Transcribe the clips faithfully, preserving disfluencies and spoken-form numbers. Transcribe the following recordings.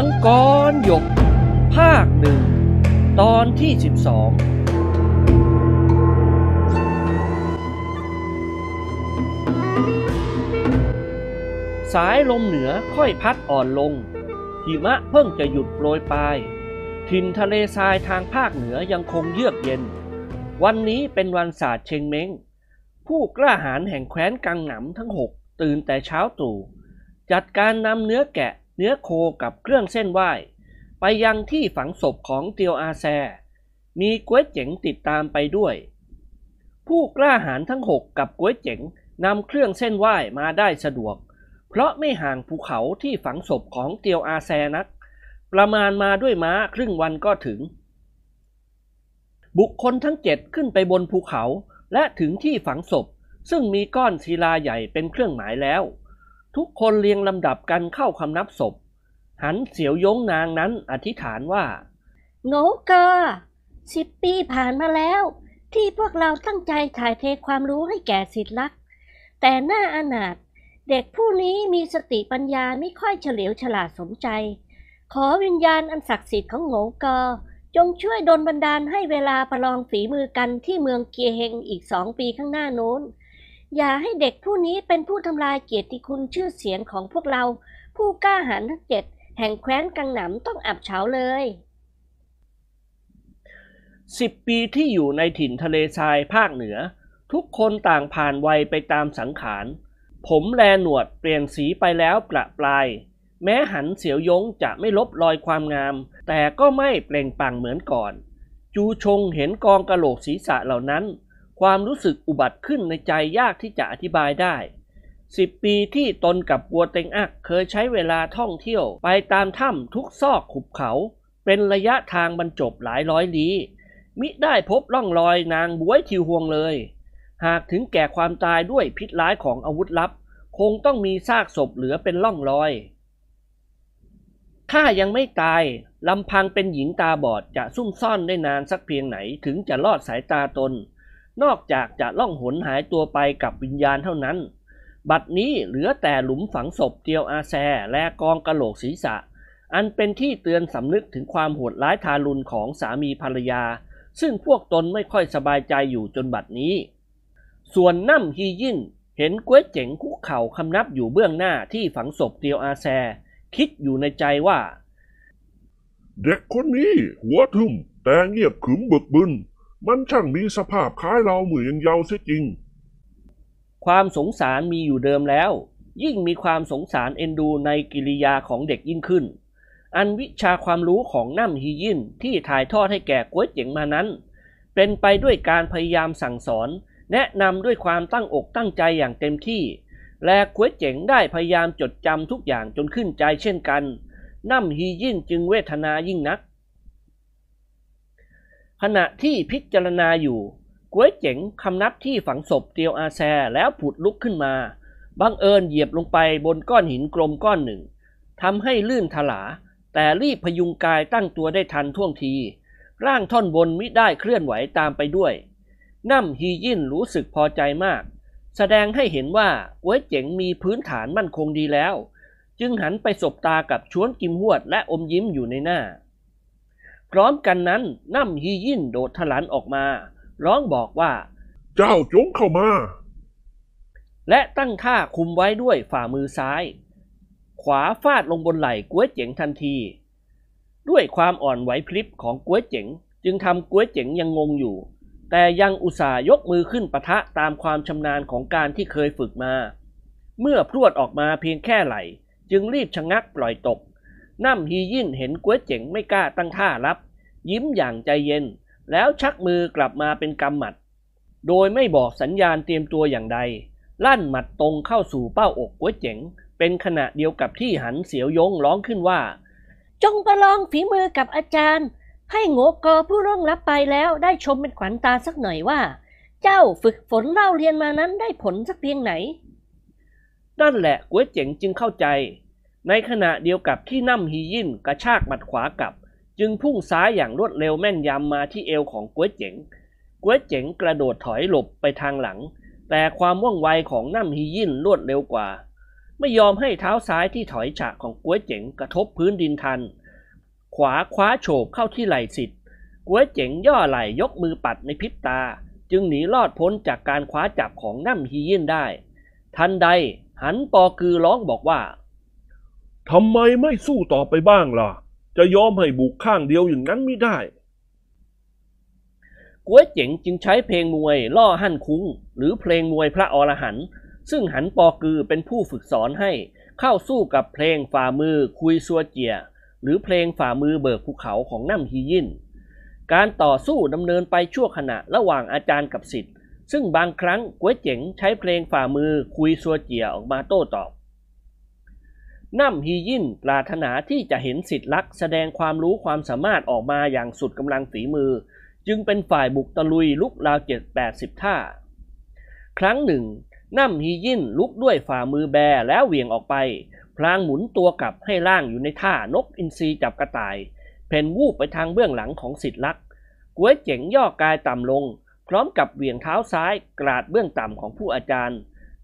มังกรหยกภาคหนึ่งตอนที่สิบสองสายลมเหนือค่อยพัดอ่อนลงหิมะเพิ่งจะหยุดโปรยปลายทิ่นทะเลทรายทางภาคเหนือยังคงเยือกเย็นวันนี้เป็นวันศาสตร์เชงเม้งผู้กล้าหาญแห่งแคว้นกังหนำทั้งหกตื่นแต่เช้าตรู่จัดการนำเนื้อแกะเนื้อโคกับเครื่องเส้นไหว้ไปยังที่ฝังศพของเตียวอาแซมีก๋วยเจ๋งติดตามไปด้วยผู้กล้าหาญทั้งหกกับก๋วยเจ๋งนำเครื่องเส้นไหว้มาได้สะดวกเพราะไม่ห่างภูเขาที่ฝังศพของเตียวอาแซนักประมาณมาด้วยม้าครึ่งวันก็ถึงบุคคลทั้งเจ็ดขึ้นไปบนภูเขาและถึงที่ฝังศพซึ่งมีก้อนศิลาใหญ่เป็นเครื่องหมายแล้วทุกคนเรียงลำดับกันเข้าคำนับศพหันเสียวย้งนางนั้นอธิษฐานว่าโงกาสิบปีผ่านมาแล้วที่พวกเราตั้งใจถ่ายเทความรู้ให้แก่ศิษย์รักแต่หน้าอนาถเด็กผู้นี้มีสติปัญญาไม่ค่อยเฉลียวฉลาดสมใจขอวิญญาณอันศักดิ์สิทธิ์ของโงกาจงช่วยดลบันดาลให้เวลาประลองฝีมือกันที่เมืองเกียเฮงอีกสองปีข้างหน้าโน้นอย่าให้เด็กผู้นี้เป็นผู้ทำลายเกียรติคุณชื่อเสียงของพวกเราผู้กล้าหาญทั้งเจ็ดแห่งแคว้นกังหนำต้องอับเฉาเลยสิบปีที่อยู่ในถิ่นทะเลทรายภาคเหนือทุกคนต่างผ่านวัยไปตามสังขารผมแลหนวดเปลี่ยนสีไปแล้วประปรายแม้หันเสียวย้งจะไม่ลบรอยความงามแต่ก็ไม่เปล่งปลั่งเหมือนก่อนจูชงเห็นกองกะโหลกศีรษะเหล่านั้นความรู้สึกอุบัติขึ้นในใจยากที่จะอธิบายได้สิบปีที่ตนกับปัวเต็งอักเคยใช้เวลาท่องเที่ยวไปตามถ้ำทุกซอกขุบเขาเป็นระยะทางบรรจบหลายร้อยลี้มิได้พบร่องรอยนางบ้วยทิวฮวงเลยหากถึงแก่ความตายด้วยพิษร้ายของอาวุธลับคงต้องมีซากศพเหลือเป็นร่องรอยถ้ายังไม่ตายลำพังเป็นหญิงตาบอดจะซุ่มซ่อนได้นานสักเพียงไหนถึงจะรอดสายตาตนนอกจากจะล่องหนหายตัวไปกับวิญญาณเท่านั้นบัดนี้เหลือแต่หลุมฝังศพเตียวอาแซและกองกะโหลกศีรษะอันเป็นที่เตือนสำนึกถึงความโหดร้ายทารุณของสามีภรรยาซึ่งพวกตนไม่ค่อยสบายใจอยู่จนบัดนี้ส่วนน้ำฮียิ่นเห็นก๋วยเจ๋งคุกเข่าคำนับอยู่เบื้องหน้าที่ฝังศพเตียวอาแซคิดอยู่ในใจว่าเด็กคนนี้หัวทึมแต่เงียบขรึมบึกบึนมันช่างมีสภาพคล้ายเราเหมือนยังเยาว์เสียจริงความสงสารมีอยู่เดิมแล้วยิ่งมีความสงสารเอ็นดูในกิริยาของเด็กยิ่งขึ้นอันวิชาความรู้ของน้ำฮียินที่ถ่ายทอดให้แก่ก๋วยเจ๋งมานั้นเป็นไปด้วยการพยายามสั่งสอนแนะนำด้วยความตั้งอกตั้งใจอย่างเต็มที่และก๋วยเจ๋งได้พยายามจดจำทุกอย่างจนขึ้นใจเช่นกันน้ำฮียิ่นจึงเวทนายิ่งนักขณะที่พิจารณาอยู่ก๋วยเจ๋งคำนับที่ฝังศพเตียวอาแซแล้วผุดลุกขึ้นมาบังเอิญเหยียบลงไปบนก้อนหินกลมก้อนหนึ่งทำให้ลื่นถลาแต่รีบพยุงกายตั้งตัวได้ทันท่วงทีร่างท่อนบนมิได้เคลื่อนไหวตามไปด้วยน้ำฮียิ่นรู้สึกพอใจมากแสดงให้เห็นว่าก๋วยเจ๋งมีพื้นฐานมั่นคงดีแล้วจึงหันไปสบตากับชวนกิมหวดและอมยิ้มอยู่ในหน้าพร้อมกันนั้นน้ำฮียิ่นโดดถลันออกมาร้องบอกว่าเจ้าจงเข้ามาและตั้งท่าคุมไว้ด้วยฝ่ามือซ้ายขวาฟาดลงบนไหล่ก๋วยเจ๋งทันทีด้วยความอ่อนไหวพริบของก๋วยเจ๋งจึงทำก๋วยเจ๋งยังงงอยู่แต่ยังอุตส่าห์ยกมือขึ้นปะทะตามความชำนาญของการที่เคยฝึกมาเมื่อพรวดออกมาเพียงแค่ไหลจึงรีบชะงักปล่อยตกน้ำฮียิ่นเห็นก๋วยเจ๋งไม่กล้าตั้งท่ารับยิ้มอย่างใจเย็นแล้วชักมือกลับมาเป็นกำหมัดโดยไม่บอกสัญญาณเตรียมตัวอย่างใดลั่นหมัดตรงเข้าสู่เป้าอกก๋วยเจ๋งเป็นขณะเดียวกับที่หันเสียวย้งร้องขึ้นว่าจงประลองฝีมือกับอาจารย์ให้โงกอผู้ร่วงลับไปแล้วได้ชมเป็นขวัญตาสักหน่อยว่าเจ้าฝึกฝนเล่าเรียนมานั้นได้ผลสักเพียงไหนนั่นแหละก๋วยเจ๋งจึงเข้าใจในขณะเดียวกับที่น้ำฮียิ่นกระชากหมัดขวากลับจึงพุ่งซ้ายอย่างรวดเร็วแม่นยำมาที่เอวของก๋วยเจ๋งก๋วยเจ๋งกระโดดถอยหลบไปทางหลังแต่ความว่องไวของน้ำฮียิ่นรวดเร็วกว่า ไม่ยอมให้เท้าซ้ายที่ถอยฉะของก๊วยเจ๋งกระทบพื้นดินทันขวาคว้าโฉบเข้าที่ไหล่สิทธิ์ก๊วยเจ๋งย่อไหล่ยกมือปัดในพริบตาจึงหนีรอดพ้นจากการคว้าจับของน้ำฮีเยี่ยนได้ทันใดหันปอคือร้องบอกว่าทำไมไม่สู้ต่อไปบ้างล่ะจะยอมให้บุกข้างเดียวอย่างนั้นไม่ได้ก๊วยเจ๋งจึงใช้เพลงมวยล่อหั่นคุ้งหรือเพลงมวยพระอรหันต์ซึ่งหันปอคือเป็นผู้ฝึกสอนให้เข้าสู้กับเพลงฝ่ามือคุยซัวเจียหรือเพลงฝ่ามือเบิกภูเขาของน้ำฮียินการต่อสู้ดำเนินไปชั่วขณะระหว่างอาจารย์กับศิษย์ซึ่งบางครั้งก๊วยเจ๋งใช้เพลงฝ่ามือคุยซัวเจียออกมาโต้ตอบน้ำฮียินปรารถนาที่จะเห็นศิษย์ลักแสดงความรู้ความสามารถออกมาอย่างสุดกำลังฝีมือจึงเป็นฝ่ายบุกตะลุยลุกราวเจ็ดแปดสิบท่าครั้งหนึ่งน้ำฮียินลุกด้วยฝ่ามือแบแล้วเหวี่ยงออกไปพลางหมุนตัวกลับให้ล่างอยู่ในท่านกอินทรีจับกระต่ายเพ่นวูบไปทางเบื้องหลังของศิษย์ลักก๊วยเจ๋งย่อกายต่ำลงพร้อมกับเหวี่ยงเท้าซ้ายกราดเบื้องต่ำของผู้อาจารย์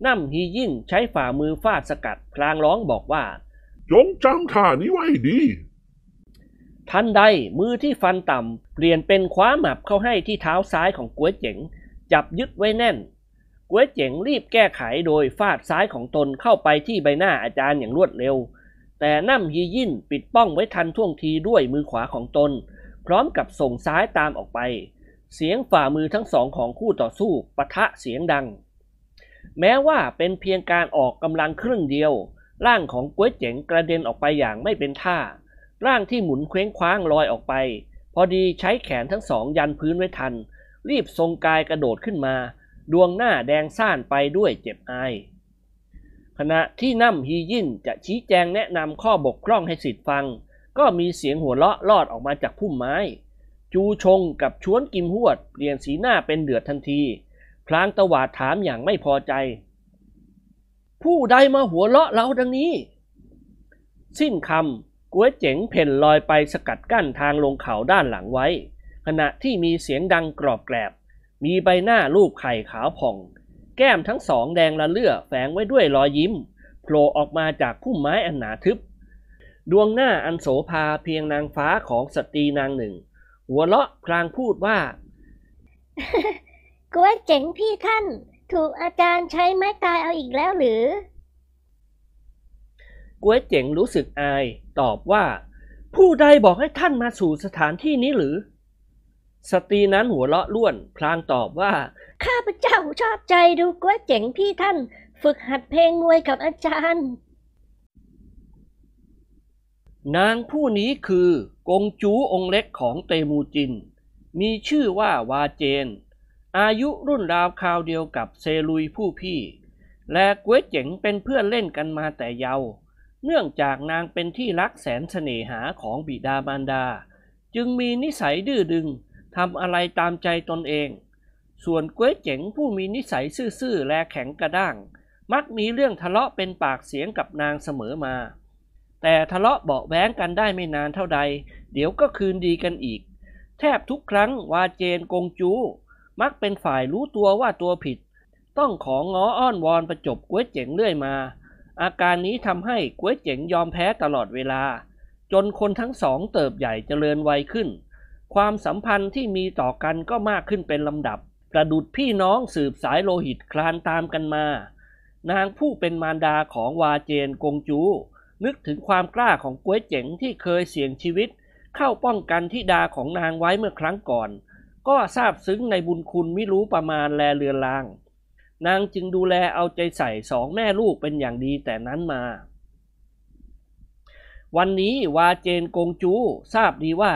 น้ำฮียิ่งใช้ฝ่ามือฟาดสกัดพลางร้องบอกว่าจงจำท่านี้ไว้ดีทันใดมือที่ฟันต่ำเปลี่ยนเป็นคว้าหมับเข้าให้ที่เท้าซ้ายของก๊วยเจ๋งจับยึดไว้แน่นก๊วยเจ๋งรีบแก้ไขโดยฟาดซ้ายของตนเข้าไปที่ใบหน้าอาจารย์อย่างรวดเร็วแต่น้ำฮียิ่นปิดป้องไว้ทันท่วงทีด้วยมือขวาของตนพร้อมกับส่งซ้ายตามออกไปเสียงฝ่ามือทั้งสองของคู่ต่อสู้ปะทะเสียงดังแม้ว่าเป็นเพียงการออกกำลังครึ่งเดียวร่างของก๊วยเจ๋งกระเด็นออกไปอย่างไม่เป็นท่าร่างที่หมุนเคว้งคว้างลอยออกไปพอดีใช้แขนทั้งสองยันพื้นไว้ทันรีบทรงกายกระโดดขึ้นมาดวงหน้าแดงซ่านไปด้วยเจ็บอายขณะที่น้ำฮียินจะชี้แจงแนะนำข้อบกพร่องให้ศิษย์ฟังก็มีเสียงหัวเราะลอดออกมาจากพุ่มไม้จูชงกับชวนกิมหวดเปลี่ยนสีหน้าเป็นเดือดทันทีพลางตวาดถามอย่างไม่พอใจผู้ใดมาหัวเราะเราดังนี้สิ้นคำก๊วยเจ๋งเพ่นลอยไปสกัดกั้นทางลงเขาด้านหลังไว้ขณะที่มีเสียงดังกรอบแกรบมีใบหน้ารูปไข่ขาวผ่องแก้มทั้งสองแดงละเลื่อแฝงไว้ด้วยรอยยิ้มโผล่ออกมาจากพุ่มไม้อันหนาทึบดวงหน้าอันโสภาเพียงนางฟ้าของสตรีนางหนึ่งหัวเราะพลางพูดว่าก๊วยเจ๋งพี่ท่านถูกอาจารย์ใช้ไม้ตายเอาอีกแล้วหรือก๊วยเจ๋งรู้สึกอายตอบว่าผู้ใดบอกให้ท่านมาสู่สถานที่นี้หรือสตรีนั้นหัวเราะล้วนพลางตอบว่าข้าพเจ้าชอบใจดูก๊วยเจ๋งพี่ท่านฝึกหัดเพลงมวยกับอาจารย์นางผู้นี้คือกงจูองค์เล็กของเตมูจินมีชื่อว่าวาเจนอายุรุ่นราวคราวเดียวกับเซลุยผู้พี่และก๊วยเจ๋งเป็นเพื่อนเล่นกันมาแต่เยาว์เนื่องจากนางเป็นที่รักแสนเสน่หาของบิดามารดาจึงมีนิสัยดื้อดึงทำอะไรตามใจตนเองส่วนก๊วยเจ๋งผู้มีนิสัยซื่อๆและแข็งกระด้างมักมีเรื่องทะเลาะเป็นปากเสียงกับนางเสมอมาแต่ทะเลาะเบาะแว้งกันได้ไม่นานเท่าใดเดี๋ยวก็คืนดีกันอีกแทบทุกครั้งวาเจนกงจูมักเป็นฝ่ายรู้ตัวว่าตัวผิดต้องของง้ออ้อนวอนประจบก๊วยเจ๋งเรื่อยมาอาการนี้ทำให้ก๊วยเจ๋งยอมแพ้ตลอดเวลาจนคนทั้งสองเติบใหญ่เจริญวัยขึ้นความสัมพันธ์ที่มีต่อกันก็มากขึ้นเป็นลำดับประดุจพี่น้องสืบสายโลหิตคลานตามกันมานางผู้เป็นมารดาของวาเจนกงจูนึกถึงความกล้าของก๊วยเจ๋งที่เคยเสี่ยงชีวิตเข้าป้องกันธิดาของนางไว้เมื่อครั้งก่อนก็ซาบซึ้งในบุญคุณไม่รู้ประมาณแลเลือนลางนางจึงดูแลเอาใจใส่สองแม่ลูกเป็นอย่างดีแต่นั้นมาวันนี้วาเจนกงจูทราบดีว่า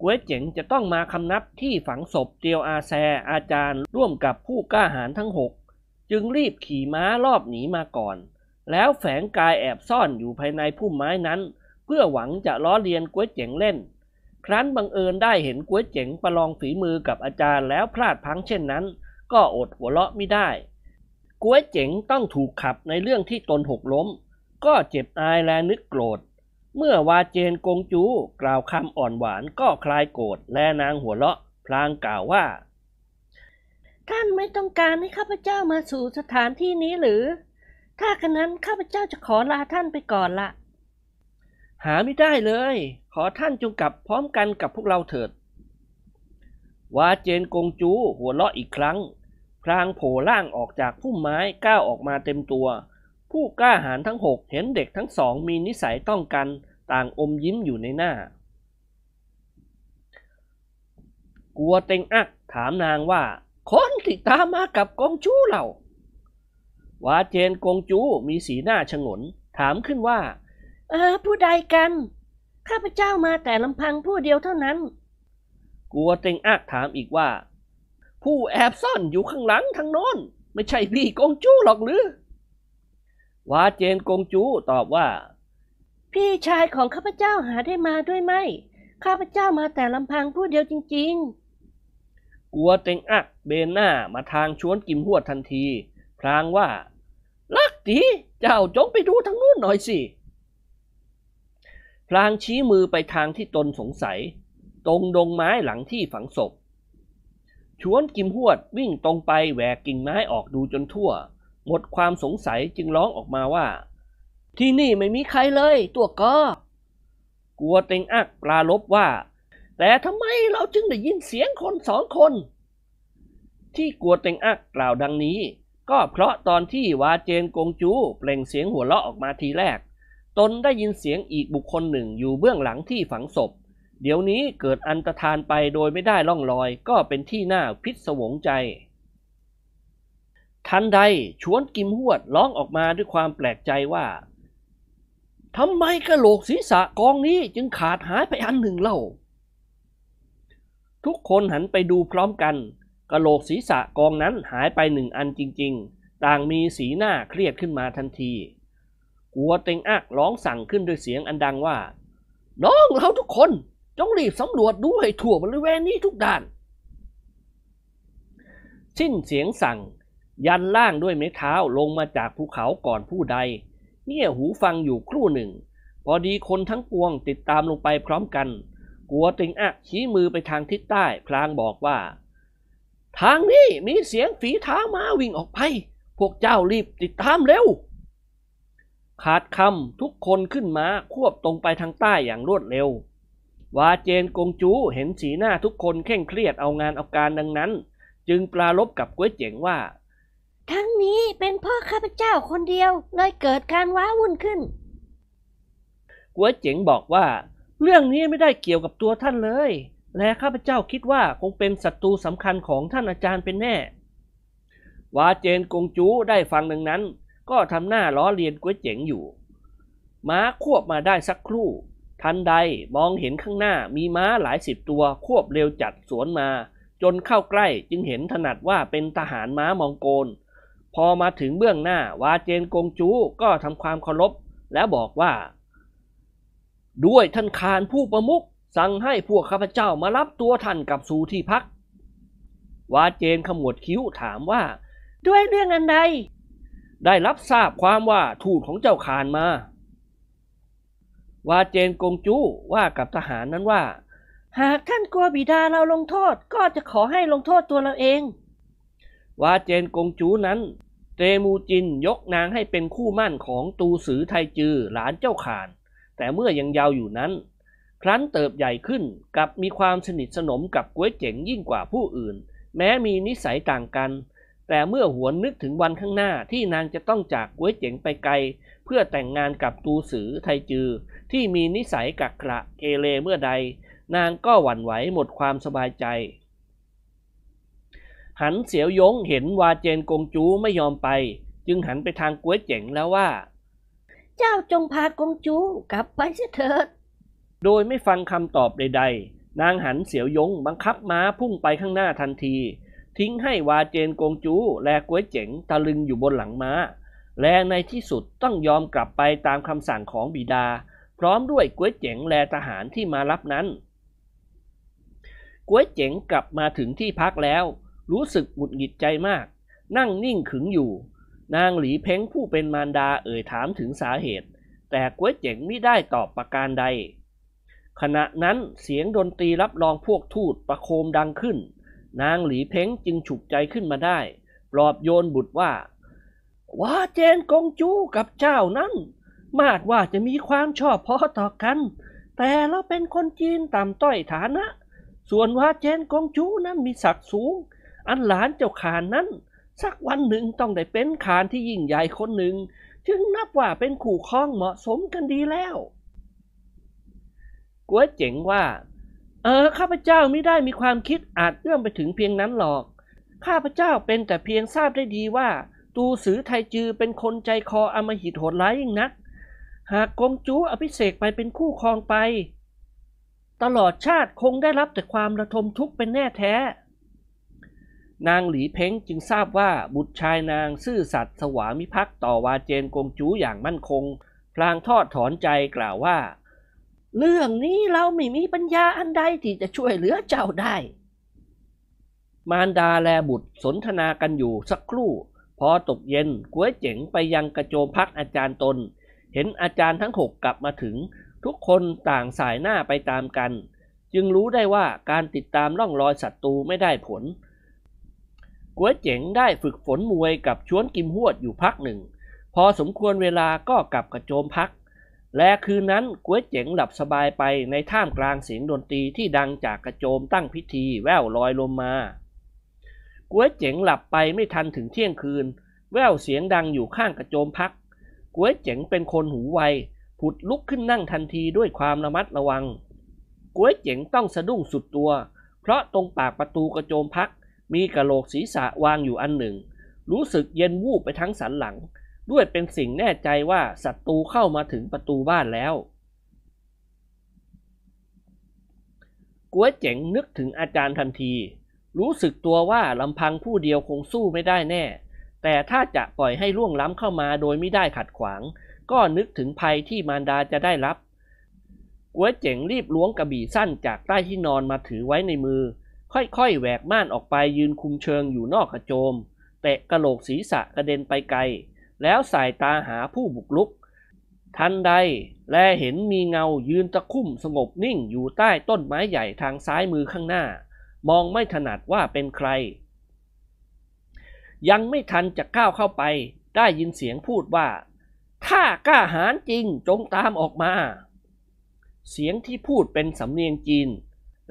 ก๊วยเจ๋งจะต้องมาคำนับที่ฝังศพเตียวอาแซอาจารย์ร่วมกับผู้กล้าหาญทั้งหกจึงรีบขี่ม้ารอบหนีมาก่อนแล้วแฝงกายแอบซ่อนอยู่ภายในพุ่มไม้นั้นเพื่อหวังจะล้อเลียนก๊วยเจ๋งเล่นครั้นบังเอิญได้เห็นก๊วยเจ๋งประลองฝีมือกับอาจารย์แล้วพลาดพลั้งเช่นนั้นก็อดหัวเราะไม่ได้ก๊วยเจ๋งต้องถูกขับในเรื่องที่ตนหกล้มก็เจ็บอายและนึกโกรธเมื่อวาเจนกงจูกล่าวคำอ่อนหวานก็คลายโกรธและนางหัวเราะพลางกล่าวว่าท่านไม่ต้องการให้ข้าพเจ้ามาสู่สถานที่นี้หรือ ถ้ากระนั้นข้าพเจ้าจะขอลาท่านไปก่อนละหาไม่ได้เลยขอท่านจงกลับพร้อมกันกับพวกเราเถิดวาเจนกงจูหัวเราะอีกครั้งพลางโผล่ร่างออกจากพุ่มไม้ก้าวออกมาเต็มตัวผู้กล้าหาญทั้งหกเห็นเด็กทั้งสองมีนิสัยต้องกันต่างอมยิ้มอยู่ในหน้ากลัวเต็งอักถามนางว่าคนที่ตามมากับกงจูเหล่าวาเจนกงจูมีสีหน้าฉงนถามขึ้นว่าเออผู้ใดกันข้าพเจ้ามาแต่ลำพังผู้เดียวเท่านั้นกลัวเต็งอักถามอีกว่าผู้แอบซ่อนอยู่ข้างหลังทางโน้นไม่ใช่พี่กงจูหรอกหรือวาเจนกงจูตอบว่าพี่ชายของข้าพเจ้าหาได้มาด้วยไหมข้าพเจ้ามาแต่ลำพังผู้เดียวจริงๆกัวเต็งอักเบนหน้ามาทางชวนกิมหัวทันทีพลางว่าลักตีเจ้าจงไปดูทางนู้นหน่อยสิพลางชี้มือไปทางที่ตนสงสัยตรงดงไม้หลังที่ฝังศพชวนกิมหัววิ่งตรงไปแหวกกิ่งไม้ออกดูจนทั่วหมดความสงสัยจึงร้องออกมาว่าที่นี่ไม่มีใครเลยตัวก็กลัวเต็งอักปลาลบว่าแต่ทำไมเราจึงได้ยินเสียงคนสองคนที่กลัวเต็งอักกล่าวดังนี้ก็เพราะตอนที่วาเจนกงจูเปล่งเสียงหัวเราะออกมาทีแรกตนได้ยินเสียงอีกบุคคลหนึ่งอยู่เบื้องหลังที่ฝังศพเดี๋ยวนี้เกิดอันตรธานไปโดยไม่ได้ล่องลอยก็เป็นที่น่าพิศวงใจทันใดชวนกิมหวดร้องออกมาด้วยความแปลกใจว่าทำไมกระโหลกศีรษะกองนี้จึงขาดหายไปอันหนึ่งเล่าทุกคนหันไปดูพร้อมกันกระโหลกศีรษะกองนั้นหายไปหนึ่งอันจริงๆต่างมีสีหน้าเครียดขึ้นมาทันทีกัวเต็งอักร้องสั่งขึ้นด้วยเสียงอันดังว่าน้องเราทุกคนจงรีบสำรวจดูให้ทั่วบริเวณนี้ทุกด้านสิ้นเสียงสั่งยันล่างด้วยไม้เท้าลงมาจากภูเขาก่อนผู้ใดเงี่ยหูฟังอยู่ครู่หนึ่งพอดีคนทั้งปวงติดตามลงไปพร้อมกันกัวเต็งอักชี้มือไปทางทิศใต้พลางบอกว่าทางนี้มีเสียงฝีเท้ามาวิ่งออกไปพวกเจ้ารีบติดตามเร็วขาดคำทุกคนขึ้นมาควบตรงไปทางใต้อย่างรวดเร็ววาเจนกงจูเห็นสีหน้าทุกคนเคร่งเครียดเอางานเอาการดังนั้นจึงปรารภกับก๋วยเจ๋งว่าทั้งนี้เป็นพ่อข้าพเจ้าคนเดียวเลยเกิดการว้าวุ่นขึ้นกัวเจ๋งบอกว่าเรื่องนี้ไม่ได้เกี่ยวกับตัวท่านเลยและข้าพเจ้าคิดว่าคงเป็นศัตรูสำคัญของท่านอาจารย์เป็นแน่วาเจนกงจูได้ฟังดังนั้นก็ทำหน้าล้อเลียนกัวเจ๋งอยู่ม้าควบมาได้สักครู่ทันใดมองเห็นข้างหน้ามีม้าหลายสิบตัวควบเร็วจัดสวนมาจนเข้าใกล้จึงเห็นถนัดว่าเป็นทหารม้ามองโกลพอมาถึงเบื้องหน้าวาเจนกงจูก็ทำความเคารพแล้วบอกว่าด้วยท่านคานผู้ประมุขสั่งให้พวกข้าพเจ้ามารับตัวท่านกลับสู่ที่พักวาเจนขมวดคิ้วถามว่าด้วยเรื่องอันใดได้รับทราบความว่าทูตของเจ้าคานมาวาเจนกงจูว่ากับทหารนั้นว่าหากท่านกลัวบิดาเราลงโทษก็จะขอให้ลงโทษตัวเราเองวาเจนกงจูนั้นเตมูจินยกนางให้เป็นคู่มั่นของตูสือไทจือหลานเจ้าข่านแต่เมื่อยังเยาว์อยู่นั้นครั้นเติบใหญ่ขึ้นกับมีความสนิทสนมกับก๋วยเจ๋งยิ่งกว่าผู้อื่นแม้มีนิสัยต่างกันแต่เมื่อหวนนึกถึงวันข้างหน้าที่นางจะต้องจากก๋วยเจ๋งไปไกลเพื่อแต่งงานกับตูสือไทจือที่มีนิสัยกักขระเกเรเมื่อใดนางก็หวั่นไหวหมดความสบายใจหันเสียวยงเห็นวาเจนกงจูไม่ยอมไปจึงหันไปทางก๋วยเจ๋งแล้วว่าเจ้าจงพากงจูกลับไปเสียเถิดโดยไม่ฟังคำตอบใดๆนางหันเสียวยงบังคับม้าพุ่งไปข้างหน้าทันทีทิ้งให้วาเจนกงจูและก๋วยเจ๋งตะลึงอยู่บนหลังม้าและในที่สุดต้องยอมกลับไปตามคำสั่งของบิดาพร้อมด้วยก๋วยเจ๋งและทหารที่มารับนั้นก๋วยเจ๋งกลับมาถึงที่พักแล้วรู้สึกหงุดหงิดใจมากนั่งนิ่งขึงอยู่นางหลีเพ้งผู้เป็นมารดาเอ่ยถามถึงสาเหตุแต่ก๋วยเจ๋งไม่ได้ตอบประการใดขณะนั้นเสียงดนตรีรับรองพวกทูตประโคมดังขึ้นนางหลีเพ้งจึงฉุกใจขึ้นมาได้ปลอบโยนบุตรว่า ว่าเจนกงจูกับเจ้านั้นมาดว่าจะมีความชอบพอต่อกันแต่เราเป็นคนจีนต่ำต้อยฐานะส่วนว่าเจนกงจูนั้นมีศักดิ์สูงอันหลานเจ้าข่านนั้นสักวันหนึ่งต้องได้เป็นข่านที่ยิ่งใหญ่คนหนึ่งจึงนับว่าเป็นคู่ครองเหมาะสมกันดีแล้วกัวเจ๋งว่าเออข้าพเจ้าไม่ได้มีความคิดอาจเอื้อมไปถึงเพียงนั้นหรอกข้าพเจ้าเป็นแต่เพียงทราบได้ดีว่าตูสือไทจือเป็นคนใจคออำมหิตโหดร้ายยิ่งนักหากกงจูอภิเษกไปเป็นคู่ครองไปตลอดชาติคงได้รับแต่ความระทมทุกข์เป็นแน่แท้นางหลีเพ้งจึงทราบว่าบุตรชายนางซื่อสัตย์สวามิภักดิ์ต่อวาเจนกงจูอย่างมั่นคงพลางทอดถอนใจกล่าวว่าเรื่องนี้เราไม่มีปัญญาอันใดที่จะช่วยเหลือเจ้าได้มารดาและบุตรสนทนากันอยู่สักครู่พอตกเย็นก๋วยเจ๋งไปยังกระโจมพักอาจารย์ตนเห็นอาจารย์ทั้งหกกลับมาถึงทุกคนต่างสายหน้าไปตามกันจึงรู้ได้ว่าการติดตามร่องรอยศัตรูไม่ได้ผลก๋วยเจ๋งได้ฝึกฝนมวยกับชวนกิมฮวดอยู่พักหนึ่งพอสมควรเวลาก็กลับกระโจมพักและคืนนั้นก๋วยเจ๋งหลับสบายไปในท่ามกลางเสียงดนตรีที่ดังจากกระโจมตั้งพิธีแว่วลอยลมมาก๋วยเจ๋งหลับไปไม่ทันถึงเที่ยงคืนแว่วเสียงดังอยู่ข้างกระโจมพักก๋วยเจ๋งเป็นคนหูไวผุดลุกขึ้นนั่งทันทีด้วยความระมัดระวังก๋วยเจ๋งต้องสะดุ้งสุดตัวเพราะตรงปากประตูกระโจมพักมีกะโหลกศีรษะวางอยู่อันหนึ่งรู้สึกเย็นวูบไปทั้งสันหลังด้วยเป็นสิ่งแน่ใจว่าศัตรูเข้ามาถึงประตูบ้านแล้วก๋วยเจ๋งนึกถึงอาจารย์ทันทีรู้สึกตัวว่าลำพังผู้เดียวคงสู้ไม่ได้แน่แต่ถ้าจะปล่อยให้ล่วงล้ำเข้ามาโดยไม่ได้ขัดขวางก็นึกถึงภัยที่มารดาจะได้รับก๋วยเจ๋งรีบล้วงกระบี่สั้นจากใต้ที่นอนมาถือไว้ในมือค่อยๆแหวกม่านออกไปยืนคุมเชิงอยู่นอกกระโจมเตะกะโหลกศีรษะกระเด็นไปไกลแล้วสายตาหาผู้บุกรุกทันใดแลเห็นมีเงายืนตะคุ่มสงบนิ่งอยู่ใต้ต้นไม้ใหญ่ทางซ้ายมือข้างหน้ามองไม่ถนัดว่าเป็นใครยังไม่ทันจะก้าวเข้าไปได้ยินเสียงพูดว่าถ้ากล้าหาญจริงจงตามออกมาเสียงที่พูดเป็นสำเนียงจีน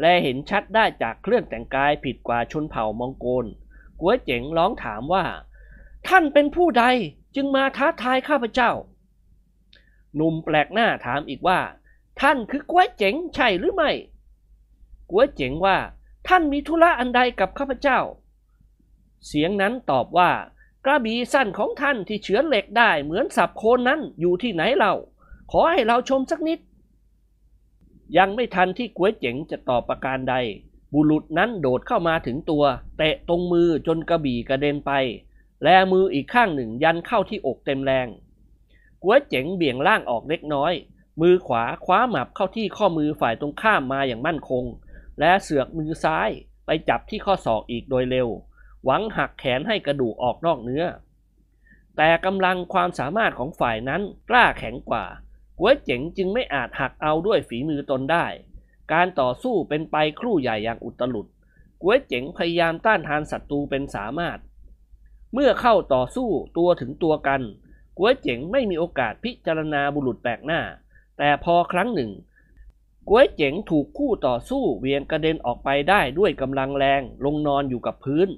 และเห็นชัดได้จากเครื่องแต่งกายผิดกว่าชนเผ่ามองโกลก๋วยเจ๋งร้องถามว่าท่านเป็นผู้ใดจึงมาท้าทายข้าพเจ้าหนุ่มแปลกหน้าถามอีกว่าท่านคือก๋วยเจ๋งใช่หรือไม่ก๋วยเจ๋งว่าท่านมีธุระอันใดกับข้าพเจ้าเสียงนั้นตอบว่ากระบี่สั้นของท่านที่เฉือนเหล็กได้เหมือนสับโคนนั้นอยู่ที่ไหนเราขอให้เราชมสักนิดยังไม่ทันที่ก๋วยเจ๋งจะตอบประการใดบุรุษนั้นโดดเข้ามาถึงตัวเตะตรงมือจนกระบี่กระเด็นไปและมืออีกข้างหนึ่งยันเข้าที่อกเต็มแรงก๋วยเจ๋งเบี่ยงล่างออกเล็กน้อยมือขวาคว้าหมับเข้าที่ข้อมือฝ่ายตรงข้ามมาอย่างมั่นคงและเสือกมือซ้ายไปจับที่ข้อศอกอีกโดยเร็วหวังหักแขนให้กระดูกออกนอกเนื้อแต่กำลังความสามารถของฝ่ายนั้นกล้าแข็งกว่าก๋วยเจ๋งจึงไม่อาจหักเอาด้วยฝีมือตนได้การต่อสู้เป็นไปครู่ใหญ่อย่างอุตลุดก๋วยเจ๋งพยายามต้านทานศัตรูเป็นสามารถเมื่อเข้าต่อสู้ตัวถึงตัวกันก๋วยเจ๋งไม่มีโอกาสพิจารณาบุรุษแปลกหน้าแต่พอครั้งหนึ่งก๋วยเจ๋งถูกคู่ต่อสู้เวียงกระเด็นออกไปได้ด้วยกำลังแรงลงนอนอยู่กับพื้น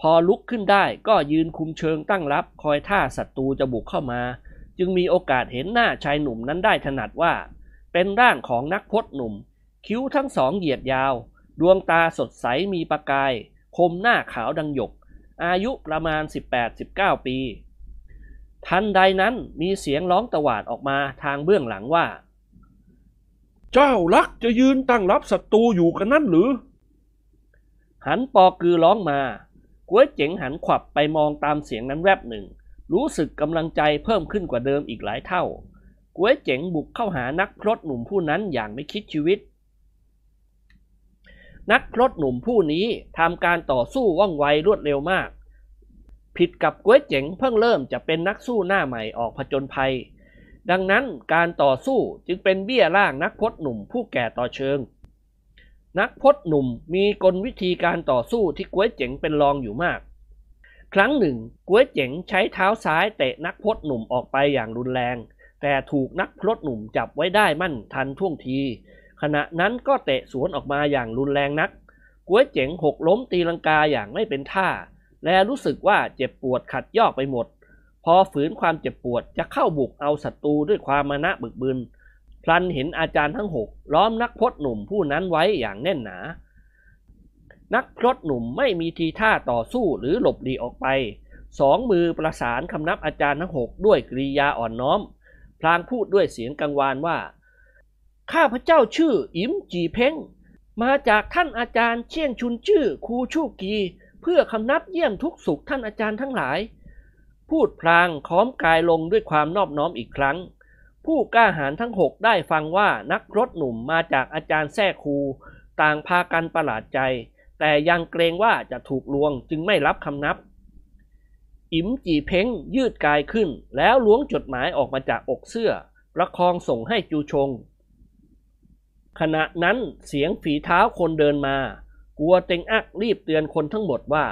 พอลุกขึ้นได้ก็ยืนคุมเชิงตั้งรับคอยท่าศัตรูจะบุกเข้ามาจึงมีโอกาสเห็นหน้าชายหนุ่มนั้นได้ถนัดว่าเป็นร่างของนักพจน์หนุ่มคิ้วทั้งสองเหยียดยาวดวงตาสดใสมีประกายคมหน้าขาวดังหยกอายุประมาณ สิบแปดถึงสิบเก้า ปีทันใดนั้นมีเสียงร้องตะหวาดออกมาทางเบื้องหลังว่าเจ้าลักจะยืนตั้งรับศัตรูอยู่กันนั่นหรือหันปอกือร้องมาก๋วยเจ๋งหันขวับไปมองตามเสียงนั้นแวบหนึ่งรู้สึกกำลังใจเพิ่มขึ้นกว่าเดิมอีกหลายเท่าก๋วยเจ๋งบุกเข้าหานักพรตหนุ่มผู้นั้นอย่างไม่คิดชีวิตนักพรตหนุ่มผู้นี้ทำการต่อสู้ว่องไวรวดเร็วมากผิดกับก๋วยเจ๋งเพิ่งเริ่มจะเป็นนักสู้หน้าใหม่ออกผจญภัยดังนั้นการต่อสู้จึงเป็นเบี้ยล่างนักพรตหนุ่มผู้แก่ต่อเชิงนักพจน์หนุ่มมีกลวิธีการต่อสู้ที่ก๋วยเจ๋งเป็นรองอยู่มาก ครั้งหนึ่งก๊วยเจ๋งใช้เท้าซ้ายเตะนักพรตหนุ่มออกไปอย่างรุนแรงแต่ถูกนักพรตหนุ่มจับไว้ได้มั่นทันท่วงทีขณะนั้นก็เตะสวนออกมาอย่างรุนแรงนักก๊วยเจ๋งหกล้มตีลังกาอย่างไม่เป็นท่าและรู้สึกว่าเจ็บปวดขัดยอกไปหมดพอฝืนความเจ็บปวดจะเข้าบุกเอาศัตรูด้วยความมานะบึกบึนพลันเห็นอาจารย์ทั้งหกล้อมนักพรตหนุ่มผู้นั้นไว้อย่างแน่นหนานักพรตหนุ่มไม่มีทีท่าต่อสู้หรือหลบหลีกออกไปสองมือประสานคำนับอาจารย์ทั้งหกด้วยกริยาอ่อนน้อมพลางพูดด้วยเสียงกังวานว่าข้าพเจ้าชื่ออิมจีเพ้งมาจากท่านอาจารย์เชี่ยงชุนจื้อครูชู่กีเพื่อคำนับเยี่ยมทุกสุขท่านอาจารย์ทั้งหลายพูดพลางค้อมกายลงด้วยความนอบน้อมอีกครั้งผู้กล้าหาญทั้งหกได้ฟังว่านักพรตหนุ่มมาจากอาจารย์แซ่ครูต่างพากันประหลาดใจแต่ยังเกรงว่าจะถูกลวงจึงไม่รับคำนับอิ๋มจีเพ้งยืดกายขึ้นแล้วล้วงจดหมายออกมาจากอกเสื้อประคองส่งให้จูชงขณะนั้นเสียงฝีเท้าคนเดินมากลัวเต็งอักรีบเตือนคนทั้งหมดว่า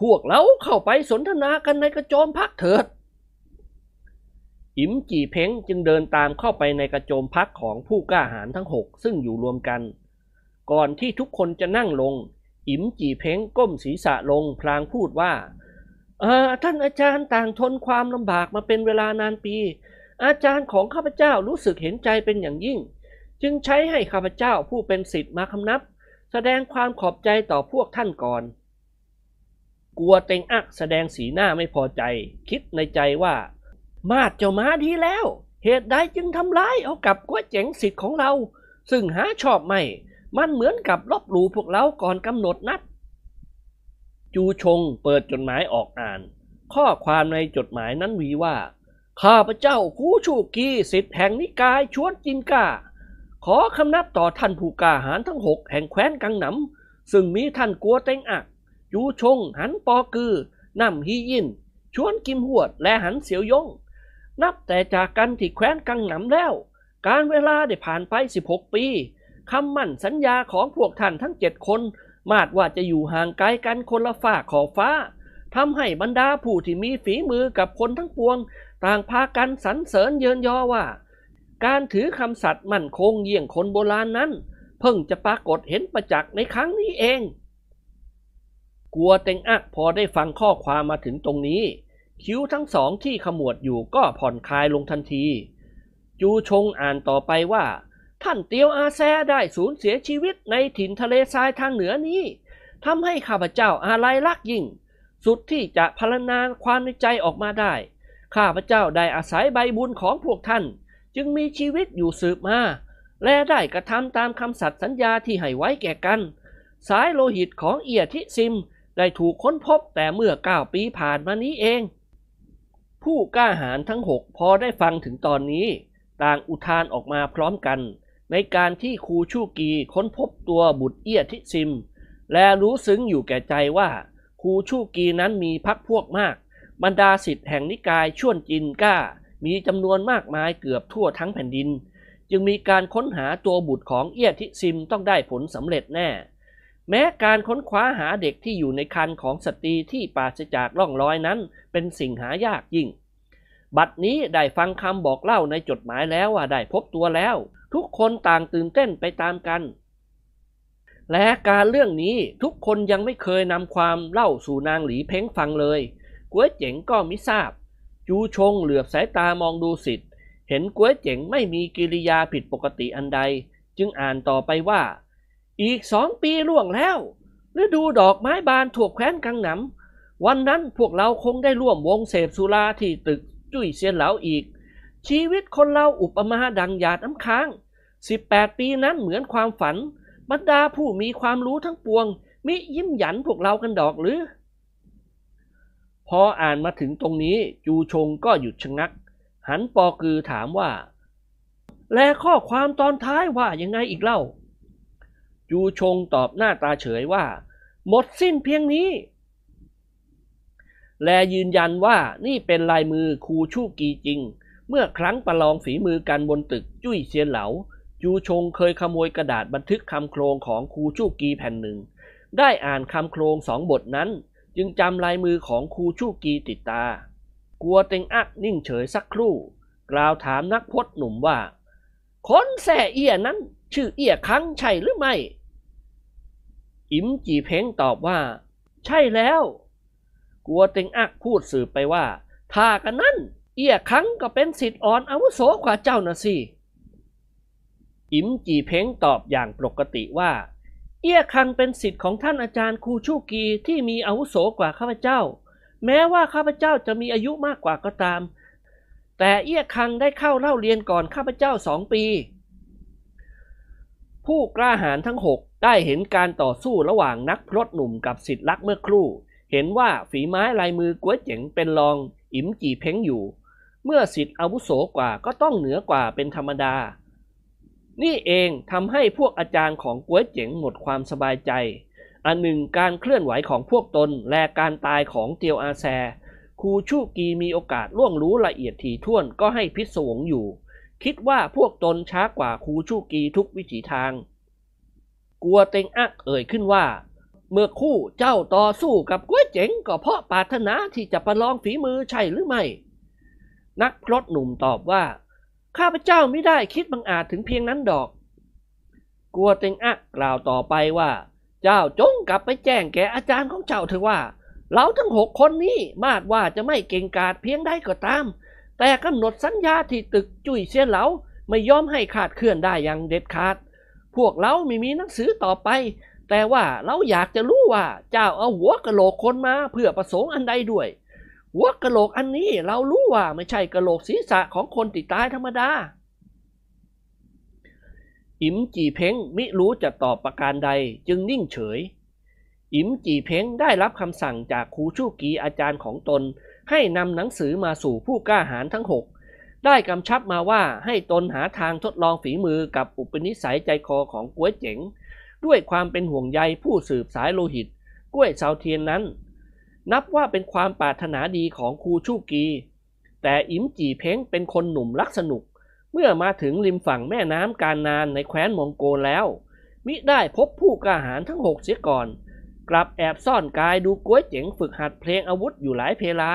พวกเราเข้าไปสนทนากันในกระโจมพักเถิดอิ๋มจีเพ้งจึงเดินตามเข้าไปในกระโจมพักของผู้กล้าหาญทั้งหกซึ่งอยู่รวมกันก่อนที่ทุกคนจะนั่งลงอิ๋มจีเพ้งก้มศีรษะลงพลางพูดว่าอ่าท่านอาจารย์ต่างทนความลำบากมาเป็นเวลานานปีอาจารย์ของข้าพเจ้ารู้สึกเห็นใจเป็นอย่างยิ่งจึงใช้ให้ข้าพเจ้าผู้เป็นศิษย์มาคำนับแสดงความขอบใจต่อพวกท่านก่อนกัวเต็งอักแสดงสีหน้าไม่พอใจคิดในใจว่ามาดเจ้ามาดีแล้วเหตุใดจึงทำร้ายเอากับก๊วยเจ๋งศิษย์ของเราซึ่งหาชอบไม่มันเหมือนกับลบหลู่พวกเราก่อนกำหนดนัดจูชงเปิดจดหมายออกอ่านข้อความในจดหมายนั้นวีว่าข้าพเจ้าครูชู่กีศิษย์แห่งนิกายชวนจินก้าขอคำนับต่อท่านผู้กล้าหาญทั้งหกแห่งแคว้นกังหนำซึ่งมีท่านกัวเต็งอักจูชงหันปอกือนำฮียินชวนกิมหวดและหันเสียวยงนับแต่จากกันที่แคว้นกังหนำแล้วการเวลาได้ผ่านไปสิบหกปีคำมั่นสัญญาของพวกท่านทั้งเจ็ดคนมาดว่าจะอยู่ห่างไกลกันคนละฝ่าขอบฟ้าทำให้บรรดาผู้ที่มีฝีมือกับคนทั้งปวงต่างพากันสรรเสริญเยินยอว่าการถือคำสัตย์มั่นคงเยี่ยงคนโบราณนั้นเพิ่งจะปรากฏเห็นประจักษ์ในครั้งนี้เองกัวเต็งอักพอได้ฟังข้อความมาถึงตรงนี้คิ้วทั้งสองที่ขมวดอยู่ก็ผ่อนคลายลงทันทีจูชงอ่านต่อไปว่าท่านเตียวอาแซได้สูญเสียชีวิตในถิ่นทะเลทรายทางเหนือนี้ทำให้ข้าพเจ้าอาลัยรักยิ่งสุดที่จะพรรณนาความในใจออกมาได้ข้าพเจ้าได้อาศัยใบบุญของพวกท่านจึงมีชีวิตอยู่สืบมาและได้กระทำตามคำสัตย์สัญญาที่ให้ไว้แก่กันสายโลหิตของเอียทิซิมได้ถูกค้นพบแต่เมื่อเก้าปีผ่านมานี้เองผู้กล้าหาญทั้งหกพอได้ฟังถึงตอนนี้ต่างอุทานออกมาพร้อมกันในการที่ครูชู่กีค้นพบตัวบุตรเอี้ยทิซิมและรู้ซึ้งอยู่แก่ใจว่าครูชู่กีนั้นมีพรรคพวกมากบรรดาศิษย์แห่งนิกายชวนจินก้ามีจำนวนมากมายเกือบทั่วทั้งแผ่นดินจึงมีการค้นหาตัวบุตรของเอี้ยทิซิมต้องได้ผลสำเร็จแน่แม้การค้นคว้าหาเด็กที่อยู่ในครรภ์ของสตรีที่ปราศจากร่องรอยนั้นเป็นสิ่งหายากยิ่งบัดนี้ได้ฟังคำบอกเล่าในจดหมายแล้วว่าได้พบตัวแล้วทุกคนต่างตื่นเต้นไปตามกันและการเรื่องนี้ทุกคนยังไม่เคยนำความเล่าสู่นางหลีเพ้งฟังเลยก๊วยเจ๋งก็มิทราบจูชงเหลือบสายตามองดูศิษย์เห็นก๊วยเจ๋งไม่มีกิริยาผิดปกติอันใดจึงอ่านต่อไปว่าอีกสองปีล่วงแล้วฤดูดอกไม้บานทั่วแคว้นกังหนำวันนั้นพวกเราคงได้ร่วมวงเสพสุราที่ตึกจุ้ยเซียนเหลาอีกชีวิตคนเราอุปมาดังหยาดน้ำค้างสิบแปดปีนั้นเหมือนความฝันบรรดาผู้มีความรู้ทั้งปวงมิยิ้มหยันพวกเรากันดอกหรือพออ่านมาถึงตรงนี้จูชงก็หยุดชะงักหันปอกือถามว่าและข้อความตอนท้ายว่ายังไงอีกเล่าจูชงตอบหน้าตาเฉยว่าหมดสิ้นเพียงนี้และยืนยันว่านี่เป็นลายมือครูชู่กีจริงเมื่อครั้งประลองฝีมือกันบนตึกจุ้ยเซียนเหลาจูชงเคยขโมยกระดาษบันทึกคำโคลงของครูชู่กีแผ่นหนึ่งได้อ่านคำโคลงสองบทนั้น จึงจำลายมือของครูชูกีติดตากัวเต็งอักนิ่งเฉยสักครู่กล่าวถามนักพจน์หนุ่มว่าคนแส่เอี้ยนั้นชื่อเอี้ยคังใช่หรือไม่อิมจีเพ้งตอบว่าใช่แล้วกัวเต็งอักพูดสืบไปว่าถ้ากันนั้นเอี้ยคังก็เป็นศิษย์อ่อนอาวุโสกว่าเจ้านะสิอิมจีเพ้งตอบอย่างปกติว่าเอี้ยคังเป็นศิษย์ของท่านอาจารย์ครูชูกีที่มีอาวุโสกว่าข้าพเจ้าแม้ว่าข้าพเจ้าจะมีอายุมากกว่าก็ตามแต่เอี้ยคังได้เข้าเล่าเรียนก่อนข้าพเจ้าสองปีผู้กล้าหาญทั้งหกได้เห็นการต่อสู้ระหว่างนักพรตหนุ่มกับศิษย์ลักเมื่อครู่เห็นว่าฝีไม้ลายมือก๋วยเจ๋งเป็นรองอิ๋มจีเพ้งอยู่เมื่อศิษย์อาวุโสกว่าก็ต้องเหนือกว่าเป็นธรรมดานี่เองทำให้พวกอาจารย์ของก๋วยเจ๋งหมดความสบายใจอันหนึ่งการเคลื่อนไหวของพวกตนและการตายของเตียวอาแซครูชูกีมีโอกาสล่วงรู้ละเอียดถี่ถ้วนก็ให้พิศวงอยู่คิดว่าพวกตนช้ากว่าครูชูกีทุกวิถีทางกัวเต็งอักเอ่ยขึ้นว่าเมื่อคู่เจ้าต่อสู้กับก๋วยเจ๋งก็เพราะปรารถนาที่จะประลองฝีมือใช่หรือไม่นักพรตหนุ่มตอบว่าข้าพเจ้าไม่ได้คิดบังอาจถึงเพียงนั้นดอกกัวเต็งอักกล่าวต่อไปว่าเจ้าจงกลับไปแจ้งแก่อาจารย์ของเจ้าเถอะว่าเราทั้งหกคนนี้มาดว่าจะไม่เก่งกาจเพียงใดก็ตามแต่กำหนดสัญญาที่ตึกจุ้ยเสียเหลาไม่ยอมให้ขาดเคลื่อนได้อย่างเด็ดขาดพวกเราไม่มีหนังสือต่อไปแต่ว่าเราอยากจะรู้ว่าเจ้าเอาหัวกะโหลกคนมาเพื่อประสงค์อันใดด้วยหัวกะโหลกอันนี้เรารู้ว่าไม่ใช่กะโหลกศีรษะของคนติดตายธรรมดาอิ๋มจีเพ้งมิรู้จะตอบประการใดจึงนิ่งเฉยอิ๋มจีเพ้งได้รับคำสั่งจากครูชูกีอาจารย์ของตนให้นำหนังสือมาสู่ผู้กล้าหาญทั้งหกได้กำชับมาว่าให้ตนหาทางทดลองฝีมือกับอุปนิสัยใจคอของก๋วยเจ๋งด้วยความเป็นห่วงใยผู้สืบสายโลหิตก้วยเสาเทียนนั้นนับว่าเป็นความปรารถนาดีของครูชูกีแต่อิ๋มจีเพ้งเป็นคนหนุ่มรักสนุกเมื่อมาถึงริมฝั่งแม่น้ำกาญนานในแคว้นมองโกลแล้วมิได้พบผู้กล้าหาญทั้งหกเสียก่อนกลับแอบซ่อนกายดูก๋วยเจ๋งฝึกหัดเพลงอาวุธอยู่หลายเพลา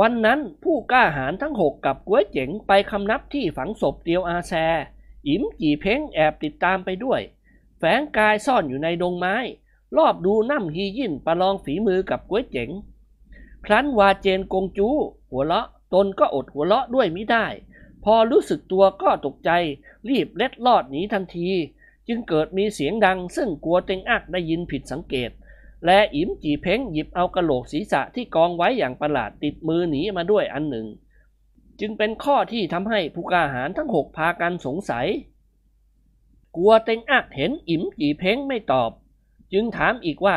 วันนั้นผู้กล้าหาญทั้งหกกับก๋วยเจ๋งไปคำนับที่ฝังศพเตียวอาแซอิ๋มจีเพ้งแอบติดตามไปด้วยแฝงกายซ่อนอยู่ในดงไม้รอบดูน้ำฮียิ่นประลองฝีมือกับก๋วยเจ๋งครั้นวาเจนกงจูหัวเลาะตนก็อดหัวเลาะด้วยไม่ได้พอรู้สึกตัวก็ตกใจรีบเล็ดลอดหนีทันทีจึงเกิดมีเสียงดังซึ่งกัวเต็งอักได้ยินผิดสังเกตและอิ๋มจีเพ้งหยิบเอากะโหลกศีรษะที่กองไว้อย่างประหลาดติดมือหนีมาด้วยอันหนึ่งจึงเป็นข้อที่ทำให้ผู้กล้าหาญทั้งหกพากันสงสัยกัวเต็งอักเห็นอิ๋มจีเพ้งไม่ตอบจึงถามอีกว่า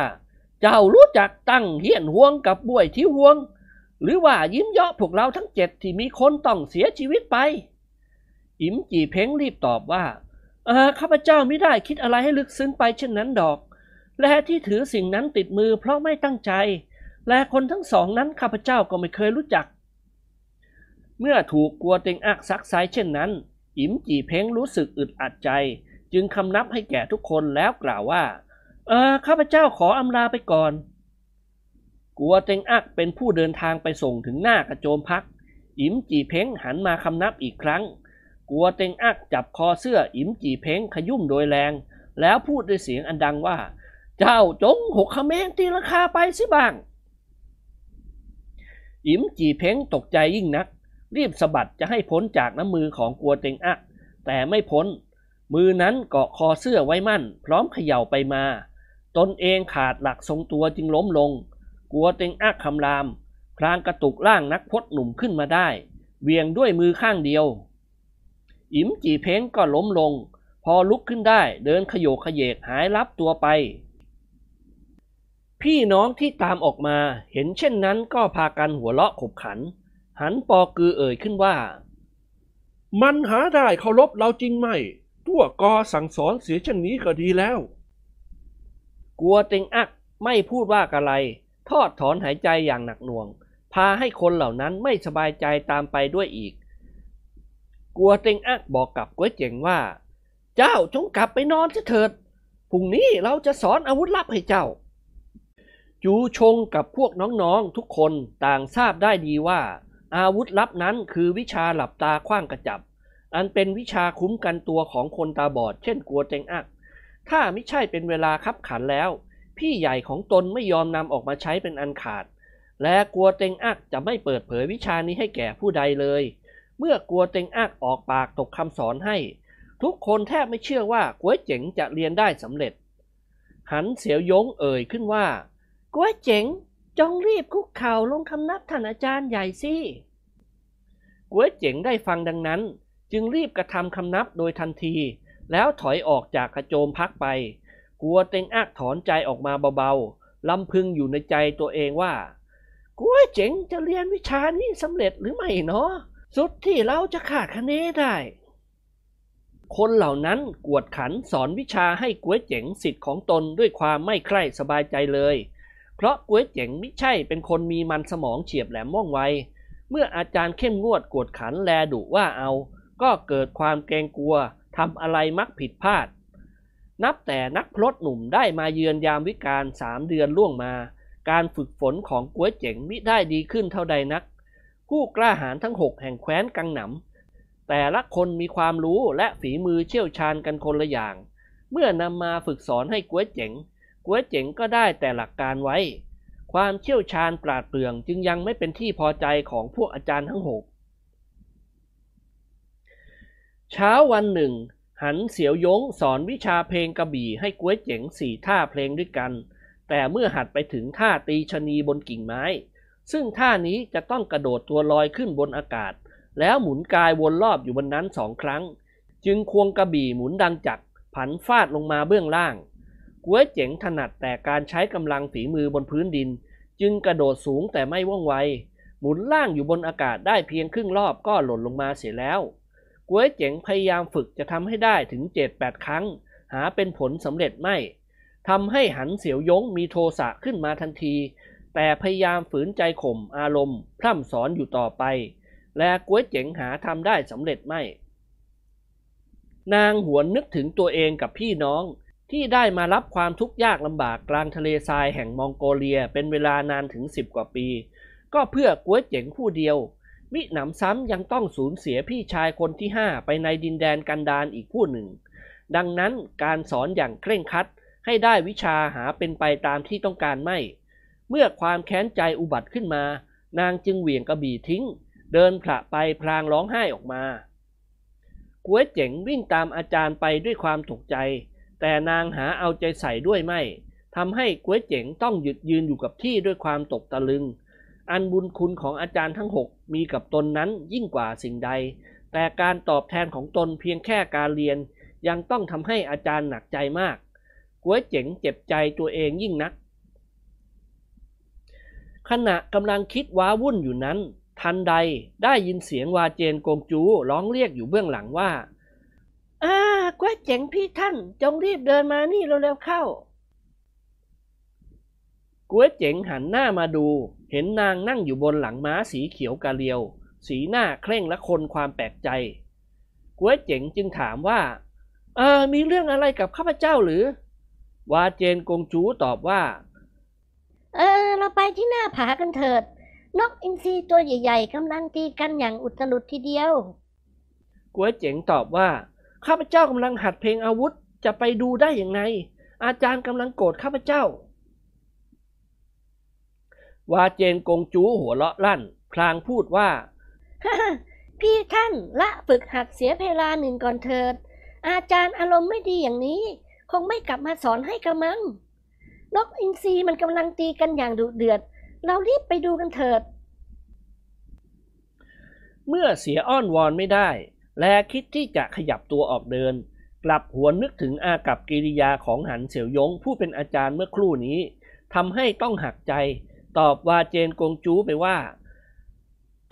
เจ้ารู้จักตั้งเฮียนฮวงกับบ้วยทิวฮวงหรือว่ายิ้มเยาะพวกเราทั้งเจ็ดที่มีคนต้องเสียชีวิตไปอิ๋มจีเพ้งรีบตอบว่าเออข้าพเจ้าไม่ได้คิดอะไรให้ลึกซึ้งไปเช่นนั้นดอกและที่ถือสิ่งนั้นติดมือเพราะไม่ตั้งใจและคนทั้งสองนั้นข้าพเจ้าก็ไม่เคยรู้จักเมื่อถูกกัวเต็งอักซักไซเช่นนั้นอิ๋มจีเพ้งรู้สึกอึดอัดใจจึงคำนับให้แก่ทุกคนแล้วกล่าวว่าเออข้าพเจ้าขออำลาไปก่อนกัวเต็งอักเป็นผู้เดินทางไปส่งถึงหน้ากระโจมพักอิ๋มจีเพ้งหันมาคำนับอีกครั้งกัวเต็งอักจับคอเสื้ออิ๋มจีเพ้งขยุ่มโดยแรงแล้วพูดด้วยเสียงอันดังว่าเจ้าจงหกขเมนตีราคาไปสิบ้างอิ๋มจีเพ้งตกใจยิ่งนักรีบสะบัดจะให้พ้นจากน้ำมือของกัวเต็งอักแต่ไม่พ้นมือนั้นเกาะคอเสื้อไว้มั่นพร้อมเขย่าไปมาตนเองขาดหลักทรงตัวจึงล้มลงกัวเต็งอักคำรามพลางกระตุกร่างนักพจน์หนุ่มขึ้นมาได้เวียงด้วยมือข้างเดียวอิ๋มจีเพ้งก็ล้มลงพอลุกขึ้นได้เดินขยโยกขยเยกหายลับตัวไปพี่น้องที่ตามออกมาเห็นเช่นนั้นก็พากันหัวเราะขบขันหันปอกือเอ่ยขึ้นว่ามันหาได้เคารพเราจริงไหมตัวกอสั่งสอนเสียเช่นนี้ก็ดีแล้วกัวเต็งอักไม่พูดว่าอะไรทอดถอนหายใจอย่างหนักหน่วงพาให้คนเหล่านั้นไม่สบายใจตามไปด้วยอีกกัวเต็งอักบอกกับก๋วยเจ๋งว่าเจ้าจงกลับไปนอนเถิดพรุ่งนี้เราจะสอนอาวุธลับให้เจ้า จูชงกับพวกน้องๆทุกคนต่างทราบได้ดีว่าอาวุธลับนั้นคือวิชาหลับตาขว้างกระจับอันเป็นวิชาคุ้มกันตัวของคนตาบอดเช่นกัวเต็งอักถ้าไม่ใช่เป็นเวลาคับขันแล้วพี่ใหญ่ของตนไม่ยอมนำออกมาใช้เป็นอันขาดและกัวเต็งอักจะไม่เปิดเผยวิชานี้ให้แก่ผู้ใดเลยเมื่อกัวเต็งอักออกปากตกคำสอนให้ทุกคนแทบไม่เชื่อว่ากัวเจ๋งจะเรียนได้สำเร็จหันเสียวยงเอ่ยขึ้นว่ากัวเจ๋งจงรีบคุกเข่าลงคำนับท่านอาจารย์ใหญ่สิกัวเจ๋งได้ฟังดังนั้นจึงรีบกระทำคำนับโดยทันทีแล้วถอยออกจากขโจมพักไปกัวเต็งอักถอนใจออกมาเบาๆลำพึงอยู่ในใจตัวเองว่ากัวเจ๋งจะเรียนวิชานี้สำเร็จหรือไม่เนาะสุดที่เราจะขาดคะเนได้คนเหล่านั้นกวดขันสอนวิชาให้กัวเจ๋งสิทธิ์ของตนด้วยความไม่ใคร่สบายใจเลยเพราะกัวเจ๋งมิใช่เป็นคนมีมันสมองเฉียบแหลมว่องไวเมื่ออาจารย์เข้มงวดกวดขันแลดุว่าเอาก็เกิดความเกรงกลัวทำอะไรมักผิดพลาดนับแต่นักพรตหนุ่มได้มาเยือนยามวิกาลสามเดือนล่วงมาการฝึกฝนของกัวเจ๋งมิได้ดีขึ้นเท่าใดนักผู้กล้าหาญทั้งหกแห่งแคว้นกังหนำแต่ละคนมีความรู้และฝีมือเชี่ยวชาญกันคนละอย่างเมื่อนำมาฝึกสอนให้กัวเจ๋งกัวเจ๋งก็ได้แต่หลักการไว้ความเชี่ยวชาญปราดเปรื่องจึงยังไม่เป็นที่พอใจของพวกอาจารย์ทั้งหกเช้าวันหนึ่งหันเสียวยงสอนวิชาเพลงกระบี่ให้กัวเจ๋งสี่ท่าเพลงด้วยกันแต่เมื่อหัดไปถึงท่าตีชนีบนกิ่งไม้ซึ่งท่านี้จะต้องกระโดดตัวลอยขึ้นบนอากาศแล้วหมุนกายวนรอบอยู่บนนั้นสองครั้งจึงควงกระบี่หมุนดังจักรผันฟาดลงมาเบื้องล่างกัวเจ๋งถนัดแต่การใช้กำลังฝีมือบนพื้นดินจึงกระโดดสูงแต่ไม่ว่องไวหมุนล่างอยู่บนอากาศได้เพียงครึ่งรอบก็หล่นลงมาเสียแล้วกัวเจ๋งพยายามฝึกจะทำให้ได้ถึง เจ็ดแปด ครั้งหาเป็นผลสำเร็จไม่ทำให้หันเสียวยงมีโทสะขึ้นมาทันทีแต่พยายามฝืนใจข่มอารมณ์พร่ำสอนอยู่ต่อไปและกัวเจ๋งหาทำได้สำเร็จไม่นางหวนนึกถึงตัวเองกับพี่น้องที่ได้มารับความทุกข์ยากลำบากกลางทะเลทรายแห่งมองโกเลียเป็นเวลานานถึงสิบกว่าปีก็เพื่อกัวเจ๋งผู้เดียวมิหนำซ้ำยังต้องสูญเสียพี่ชายคนที่ห้าไปในดินแดนกันดารอีกผู้หนึ่งดังนั้นการสอนอย่างเคร่งครัดให้ได้วิชาหาเป็นไปตามที่ต้องการไม่เมื่อความแค้นใจอุบัติขึ้นมานางจึงเหวี่ยงกระบี่ทิ้งเดินพละไปพลางร้องไห้ออกมากัวเจ๋งวิ่งตามอาจารย์ไปด้วยความตกใจแต่นางหาเอาใจใส่ด้วยไม่ทำให้กัวเจ๋งต้องหยุดยืนอยู่กับที่ด้วยความตกตะลึงอันบุญคุณของอาจารย์ทั้งหกมีกับตนนั้นยิ่งกว่าสิ่งใดแต่การตอบแทนของตนเพียงแค่การเรียนยังต้องทำให้อาจารย์หนักใจมากกัวเจ๋งเจ็บใจตัวเองยิ่งนักขณะกำลังคิดว้าวุ่นอยู่นั้นทันใดได้ยินเสียงวาเจนกงจูร้องเรียกอยู่เบื้องหลังว่าอ้ากัวเจ๋งพี่ท่านจงรีบเดินมานี่เร็วๆเข้ากัวเจ๋งหันหน้ามาดูเห็นนางนั่งอยู่บนหลังม้าสีเขียวกะเลียวสีหน้าเคร่งและคนความแปลกใจกัวเจ๋งจึงถามว่าเออมีเรื่องอะไรกับข้าพเจ้าหรือวาเจนกงจูตอบว่าเออเราไปที่หน้าผากันเถิดนกอินทรีตัวใหญ่ๆกำลังตีกันอย่างอุตลุดทีเดียวกัวเจ๋งตอบว่าข้าพเจ้ากำลังหัดเพลงอาวุธจะไปดูได้อย่างไรอาจารย์กำลังโกรธข้าพเจ้าวาเจนกงจูหัวเลาะลั่นพลางพูดว่า พี่ท่านละฝึกหัดเสียเวลาหนึ่งก่อนเถิดอาจารย์อารมณ์ไม่ดีอย่างนี้คงไม่กลับมาสอนให้กระมังนกอินทรีมันกำลังตีกันอย่างดุเดือดเรารีบไปดูกันเถิดเมื่อเสียอ้อนวอนไม่ได้และคิดที่จะขยับตัวออกเดินกลับหวนนึกถึงอากัปกิริยาของหันเสี่ยวยงผู้เป็นอาจารย์เมื่อครู่นี้ทำให้ต้องหักใจตอบวาเจนกงจูไปว่า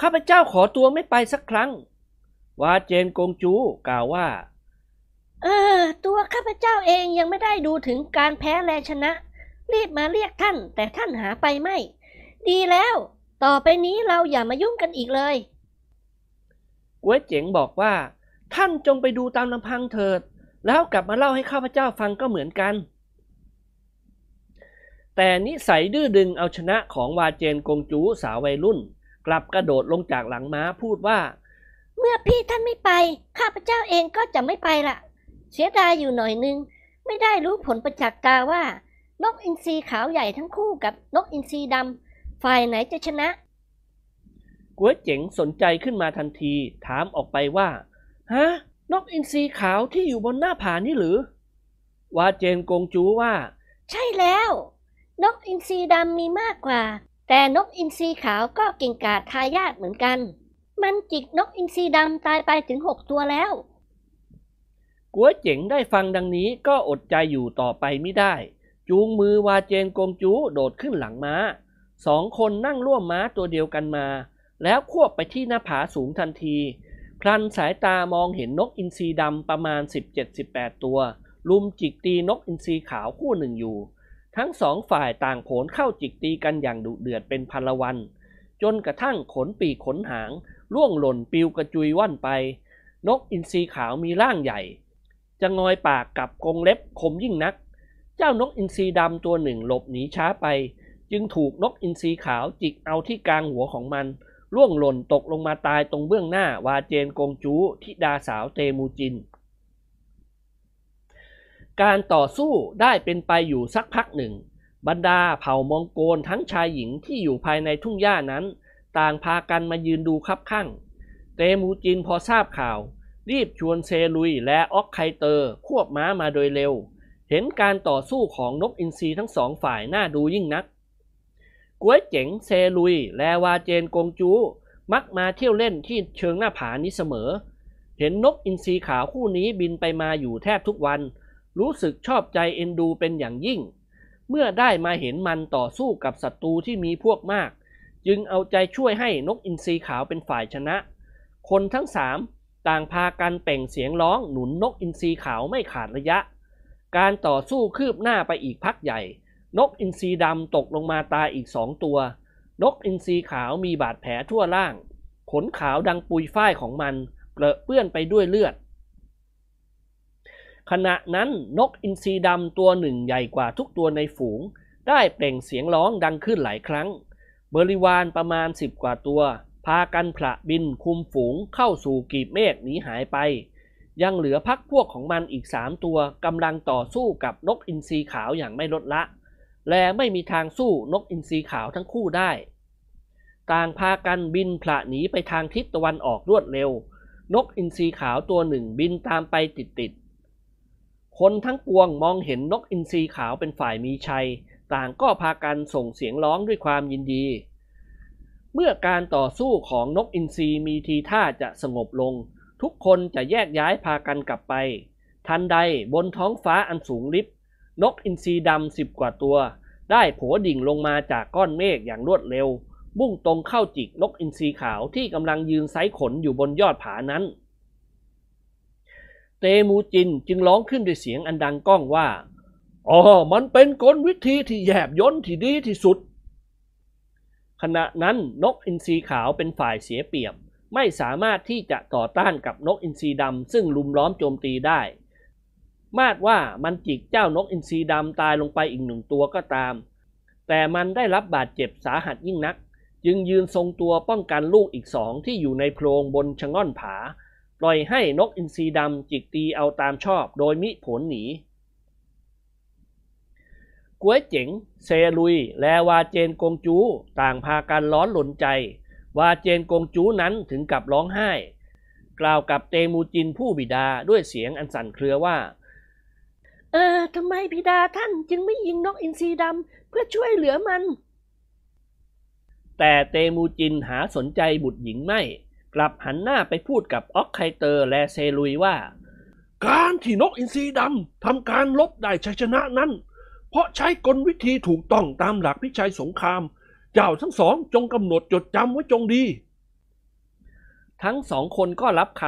ข้าพเจ้าขอตัวไม่ไปสักครั้งวาเจนกงจูกล่าวว่าเออตัวข้าพเจ้าเองยังไม่ได้ดูถึงการแพ้และชนะรีบมาเรียกท่านแต่ท่านหาไปไม่ดีแล้วต่อไปนี้เราอย่ามายุ่งกันอีกเลยกัวเจ๋งบอกว่าท่านจงไปดูตามลำพังเถิดแล้วกลับมาเล่าให้ข้าพเจ้าฟังก็เหมือนกัน แต่นิสัยดื้อดึงเอาชนะของวาเจนกงจูสาววัยรุ่นกลับกระโดดลงจากหลังม้าพูดว่าเมื่อพี่ท่านไม่ไปข้าพเจ้าเองก็จะไม่ไปละเสียดายอยู่หน่อยนึงไม่ได้รู้ผลประจักษ์ตาว่านกอินทรีขาวใหญ่ทั้งคู่กับนกอินทรีดำฝ่ายไหนจะชนะก๋วยเจ๋งสนใจขึ้นมาทันทีถามออกไปว่าฮะนกอินทรีขาวที่อยู่บนหน้าผานี่หรือวาเจนกงจูว่าใช่แล้วนกอินทรีดำมีมากกว่าแต่นกอินทรีขาวก็เก่งกาจทายาทเหมือนกันมันจิกนกอินทรีดำตายไปถึงหกตัวแล้วก๋วยเจ๋งได้ฟังดังนี้ก็อดใจอยู่ต่อไปไม่ได้จูงมือวาเจนกงจูโดดขึ้นหลังม้าสองคนนั่งร่วมม้าตัวเดียวกันมาแล้วควบไปที่หน้าผาสูงทันทีพลันสายตามองเห็นนกอินทรีดำประมาณ สิบเจ็ดถึงสิบแปด ตัวลุมจิกตีนกอินทรีขาวคู่หนึ่งอยู่ทั้งสองฝ่ายต่างโผนเข้าจิกตีกันอย่างดุเดือดเป็นพลวันจนกระทั่งขนปีกขนหางล่วงหล่นปิวกระจุยว่อนไปนกอินทรีขาวมีร่างใหญ่จะงอยปากกับกรงเล็บคมยิ่งนักเจ้านกอินทรีดำตัวหนึ่งหลบหนีช้าไปจึงถูกนกอินทรีขาวจิกเอาที่กลางหัวของมันล่วงหล่นตกลงมาตายตรงเบื้องหน้าวาเจนกงจูธิดาสาวเตมูจินการต่อสู้ได้เป็นไปอยู่สักพักหนึ่งบรรดาเผ่ามองโกลทั้งชายหญิงที่อยู่ภายในทุ่งหญ้านั้นต่างพากันมายืนดูคับคั่งเตมูจินพอทราบข่าวรีบชวนเซลุยและออกไคเตอร์ควบม้ามาโดยเร็วเห็นการต่อสู้ของนกอินทรีทั้งสองฝ่ายน่าดูยิ่งนักก๋วยเจ๋งเซลุยและวาเจนกงจูมักมาเที่ยวเล่นที่เชิงหน้าผานี้เสมอเห็นนกอินทรีขาวคู่นี้บินไปมาอยู่แทบทุกวันรู้สึกชอบใจเอ็นดูเป็นอย่างยิ่งเมื่อได้มาเห็นมันต่อสู้กับศัตรูที่มีพวกมากจึงเอาใจช่วยให้นกอินทรีขาวเป็นฝ่ายชนะคนทั้งสามต่างพากันเป่งเสียงร้องหนุนนกอินทรีขาวไม่ขาดระยะการต่อสู้คืบหน้าไปอีกพักใหญ่นกอินทรีดำตกลงมาตายอีกสองตัวนกอินทรีขาวมีบาดแผลทั่วร่างขนขาวดังปุยฝ้ายของมันเปรอะเปื้อนไปด้วยเลือดขณะนั้นนกอินทรีดำตัวหนึ่งใหญ่กว่าทุกตัวในฝูงได้เปล่งเสียงร้องดังขึ้นหลายครั้งบริวารประมาณสิบกว่าตัวพากันผละบินคุมฝูงเข้าสู่กีบเมฆหนีหายไปยังเหลือพักพวกของมันอีกสามตัวกำลังต่อสู้กับนกอินทรีขาวอย่างไม่ลดละและไม่มีทางสู้นกอินทรีขาวทั้งคู่ได้ต่างพากันบินผละหนีไปทางทิศตะวันออกรวดเร็วนกอินทรีขาวตัวหนึ่งบินตามไปติดๆคนทั้งปวงมองเห็นนกอินทรีขาวเป็นฝ่ายมีชัยต่างก็พากันส่งเสียงร้องด้วยความยินดีเมื่อการต่อสู้ของนกอินทรีมีทีท่าจะสงบลงทุกคนจะแยกย้ายพากันกลับไปทันใดบนท้องฟ้าอันสูงลิบนกอินทรีดำสิบกว่าตัวได้โผดิ่งลงมาจากก้อนเมฆอย่างรวดเร็วมุ่งตรงเข้าจิกนกอินทรีขาวที่กำลังยืนไซขนอยู่บนยอดผานั้นเตมูจินจึงร้องขึ้นด้วยเสียงอันดังก้องว่าอ๋อมันเป็นกลวิธีที่แยบยลที่ดีที่สุดขณะนั้นนกอินทรีขาวเป็นฝ่ายเสียเปรียบไม่สามารถที่จะต่อต้านกับนกอินทรีดำซึ่งลุมล้อมโจมตีได้มาดว่ามันจิกเจ้านกอินทรีดำตายลงไปอีกหนึ่งตัวก็ตามแต่มันได้รับบาดเจ็บสาหัสยิ่งนักจึงยืนทรงตัวป้องกันลูกอีกสองที่อยู่ในโพรงบนชะง่อนผาปล่อยให้นกอินทรีดำจิกตีเอาตามชอบโดยมิผลหนีก๋วยเจ๋งเซลุยและวาเจนกงจูต่างพากันร้อนหลนใจวาเจนกงจูนั้นถึงกับร้องไห้กล่าวกับเตมูจินผู้บิดาด้วยเสียงอันสั่นเครือว่าเออทำไมบิดาท่านจึงไม่ยิงนกอินทรีดำเพื่อช่วยเหลือมันแต่เตมูจินหาสนใจบุตรหญิงไม่กลับหันหน้าไปพูดกับออกไคเตอร์และเซลุยว่าการที่นกอินทรีดำทำการลบได้ชัยชนะนั้นเพราะใช้กลวิธีถูกต้องตามหลักพิชัยสงครามเจ้าทั้งสองจงกำหนดจดจำไว้จงดีทั้งสองคนก็รับค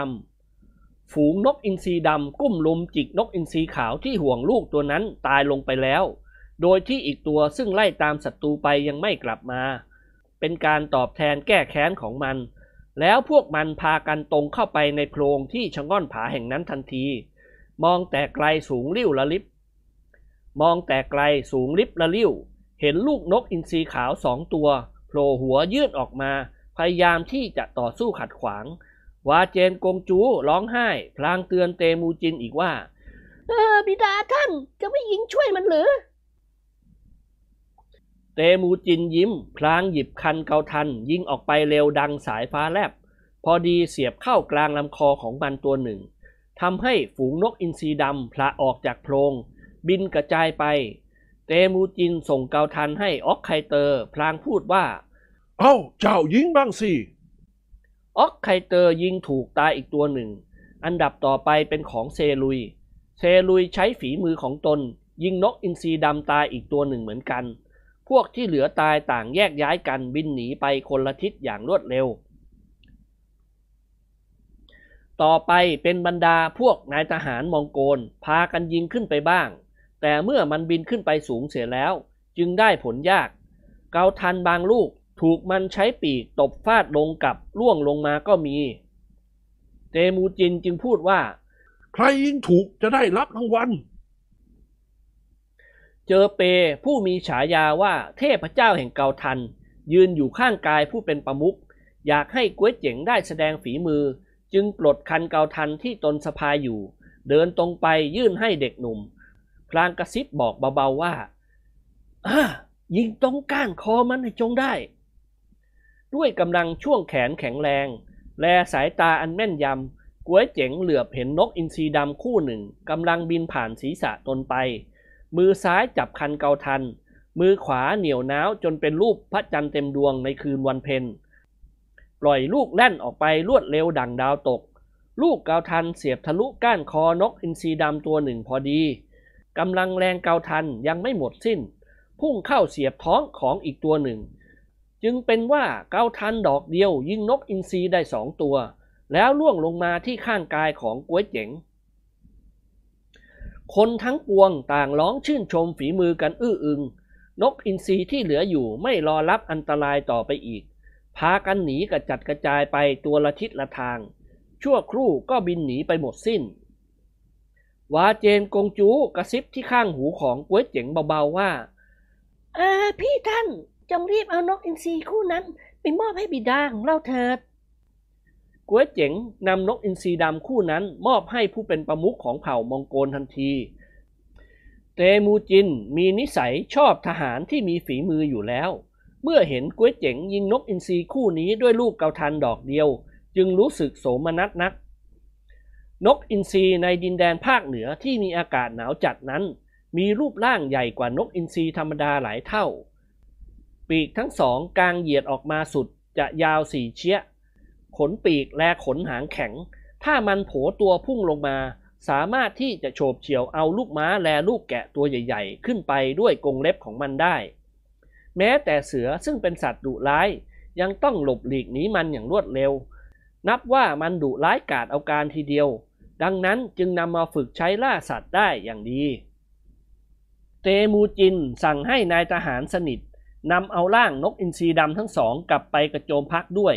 ำฝูงนกอินทรีดำกุ้มลุมจิกนกอินทรีขาวที่ห่วงลูกตัวนั้นตายลงไปแล้วโดยที่อีกตัวซึ่งไล่ตามศัตรูไปยังไม่กลับมาเป็นการตอบแทนแก้แค้นของมันแล้วพวกมันพากันตรงเข้าไปในโพรงที่ชะง่อนผาแห่งนั้นทันทีมองแต่ไกลสูงลิ่วละลิบมองแต่ไกลสูงลิบละลิ่ว เห็นลูกนกอินทรีขาวสองตัวโผล่หัวยื่นออกมาพยายามที่จะต่อสู้ขัดขวางวาเจนกงจูร้องไห้พลางเตือนเตมูจินอีกว่าเออบิดาท่านจะไม่ยิงช่วยมันหรือเตมูจินยิ้มพลางหยิบคันเกาทันยิงออกไปเร็วดังสายฟ้าแลบพอดีเสียบเข้ากลางลำคอของมันตัวหนึ่งทำให้ฝูงนกอินทรีดำพละออกจากโพรงบินกระจายไปเตมูจินส่งเกาทันให้ออกไคเตอร์พลางพูดว่าเอ้าเจ้ายิงบ้างสิออกไคเตอร์ยิงถูกตายอีกตัวหนึ่งอันดับต่อไปเป็นของเซลุยเซลุยใช้ฝีมือของตนยิงนกอินทรีดำตายอีกตัวหนึ่งเหมือนกันพวกที่เหลือตายต่างแยกย้ายกันบินหนีไปคนละทิศอย่างรวดเร็วต่อไปเป็นบรรดาพวกนายทหารมองโกลพากันยิงขึ้นไปบ้างแต่เมื่อมันบินขึ้นไปสูงเสียแล้วจึงได้ผลยากเกาทันบางลูกถูกมันใช้ปีกตบฟาดลงกับล่วงลงมาก็มีเตมูจินจึงพูดว่าใครยิงถูกจะได้รับรางวัลเจอเปผู้มีฉายาว่าเทพเจ้าแห่งเกาทันยืนอยู่ข้างกายผู้เป็นประมุขอยากให้ก๊วยเจ๋งได้แสดงฝีมือจึงปลดคันเกาทันที่ตนสะพายอยู่เดินตรงไปยื่นให้เด็กหนุ่มพลางกระซิบบอกเบาๆว่าอ่ายิงตรงก้านคอมันให้จงได้ด้วยกำลังช่วงแขนแข็งแรงแลสายตาอันแม่นยำก๊วยเจ๋งเหลือบเห็นนกอินทรีดำคู่หนึ่งกำลังบินผ่านศีรษะตนไปมือซ้ายจับคันเกาทันมือขวาเหนี่ยวน้าวจนเป็นรูปพระจันทร์เต็มดวงในคืนวันเพ็ญปล่อยลูกแล่นออกไปรวดเร็วดั่งดาวตกลูกเกาทันเสียบทะลุก้านคอนกอินทรีดำตัวหนึ่งพอดีกำลังแรงเกาทันยังไม่หมดสิ้นพุ่งเข้าเสียบท้องของอีกตัวหนึ่งจึงเป็นว่าเกาทันดอกเดียวยิงนกอินทรีได้สองตัวแล้วล่วงลงมาที่ข้างกายของก๊วยเจ๋งคนทั้งปวงต่างร้องชื่นชมฝีมือกันอื้ออึงนกอินทรีที่เหลืออยู่ไม่รอรับอันตรายต่อไปอีกพากันหนีกระจัดกระจายไปตัวละทิศละทางชั่วครู่ก็บินหนีไปหมดสิ้นวาเจนกงจูกระซิบที่ข้างหูของก๊วยเจ๋งเบาๆว่าเออพี่ท่านจงรีบเอานกอินทรีคู่นั้นไปมอบให้บิดาของเราเถิดก๊วยเจ๋งนำนกอินทรีดำคู่นั้นมอบให้ผู้เป็นประมุขของเผ่ามองโกลทันทีเตมูจินมีนิสัยชอบทหารที่มีฝีมืออยู่แล้วเมื่อเห็นก๊วยเจ๋งยิงนกอินทรีคู่นี้ด้วยลูกเกาทันดอกเดียวจึงรู้สึกโสมนัสนักนกอินทรีในดินแดนภาคเหนือที่มีอากาศหนาวจัดนั้นมีรูปร่างใหญ่กว่านกอินทรีธรรมดาหลายเท่าปีกทั้งสองกางเหยียดออกมาสุดจะยาวสี่เชี้ยขนปีกและขนหางแข็งถ้ามันโผล่ตัวพุ่งลงมาสามารถที่จะโฉบเฉี่ยวเอาลูกม้าและลูกแกะตัวใหญ่ๆขึ้นไปด้วยกรงเล็บของมันได้แม้แต่เสือซึ่งเป็นสัตว์ดุร้ายยังต้องหลบหลีกหนีมันอย่างรวดเร็วนับว่ามันดุร้ายกาจเอาการทีเดียวดังนั้นจึงนำมาฝึกใช้ล่าสัตว์ได้อย่างดีเตมูจินสั่งให้นายทหารสนิทนำเอาร่างนกอินทรีดำทั้งสองกลับไปกระโจมพักด้วย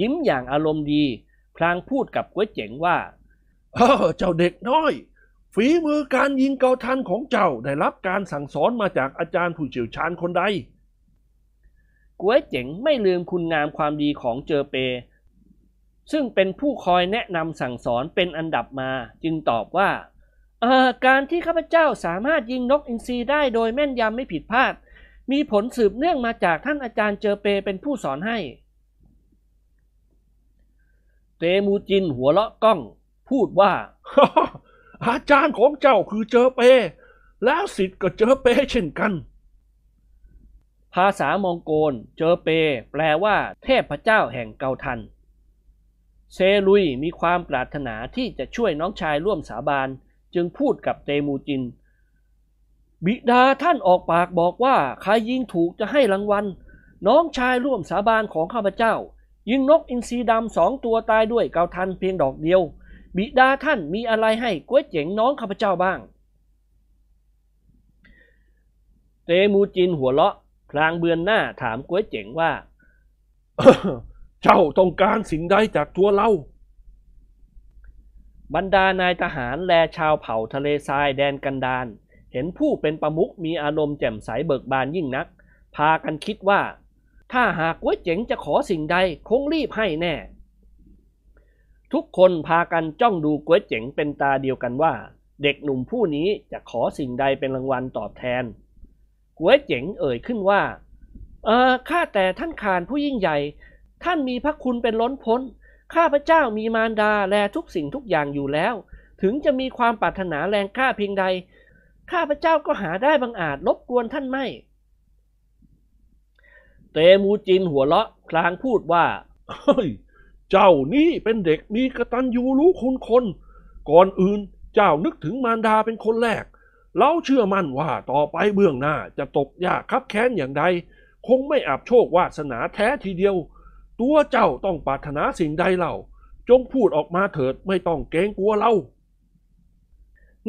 ยิ้มอย่างอารมณ์ดีพลางพูดกับก๊วยเจ๋งว่าเออเจ้าเด็กน้อยฝีมือการยิงเกาทันของเจ้าได้รับการสั่งสอนมาจากอาจารย์ผู้เชี่ยวชาญคนใดก๊วยเจ๋งไม่ลืมคุณงามความดีของเจอเปซึ่งเป็นผู้คอยแนะนำสั่งสอนเป็นอันดับมาจึงตอบว่าเอ่อการที่ข้าพเจ้าสามารถยิงนกอินทรีได้โดยแม่นยำไม่ผิดพลาดมีผลสืบเนื่องมาจากท่านอาจารย์เจอเปเป็นผู้สอนให้เตมูจินหัวเลาะก้องพูดว่า อาจารย์ของเจ้าคือเจอเปแล้วศิษย์ก็เจอเปเช่นกันภาษามองโกลเจอเปแปลว่าเทพเจ้าแห่งเกาทันเซลุยมีความปรารถนาที่จะช่วยน้องชายร่วมสาบานจึงพูดกับเตมูจินบิดาท่านออกปากบอกว่าใครยิงถูกจะให้รางวัลน้องชายร่วมสาบานของข้าพเจ้ายิงนกอินทรีดำสองตัวตายด้วยเกาทันเพียงดอกเดียวบิดาท่านมีอะไรให้ก๊วยเจ๋งน้องข้าพเจ้าบ้างเตมูจินหัวเราะพลางเบือนหน้าถามก๊วยเจ๋งว่า เจ้าต้องการสิ่งใดจากตัวเราบรรดานายทหารและชาวเผ่าทะเลทรายแดนกันดารเห็นผู้เป็นประมุขมีอารมณ์แจ่มใสเบิกบานยิ่งนัก พากันคิดว่าถ้าหากก๋วยเจ๋งจะขอสิ่งใดคงรีบให้แน่ทุกคนพากันจ้องดูก๋วยเจ๋งเป็นตาเดียวกันว่าเด็กหนุ่มผู้นี้จะขอสิ่งใดเป็นรางวัลตอบแทนก๋วยเจ๋งเอ่ยขึ้นว่าเออข้าแต่ท่านข่านผู้ยิ่งใหญ่ท่านมีพระคุณเป็นล้นพ้นข้าพระเจ้ามีมารดาแลทุกสิ่งทุกอย่างอยู่แล้วถึงจะมีความปรารถนาแรงกล้าเพียงใดข้าพระเจ้าก็หาได้บังอาจรบกวนท่านไม่เตมูจินหัวเราะพลางพูดว่าเฮ้ยเจ้านี่เป็นเด็กมีกตัญญูรู้คุณคนก่อนอื่นเจ้านึกถึงมารดาเป็นคนแรกเราเชื่อมั่นว่าต่อไปเบื้องหน้าจะตกยากคับแค้นอย่างใดคงไม่อาบโชควาสนาแท้ทีเดียวตัวเจ้าต้องปรารถนาสิ่งใดเล่าจงพูดออกมาเถิดไม่ต้องเกรงกลัวเรา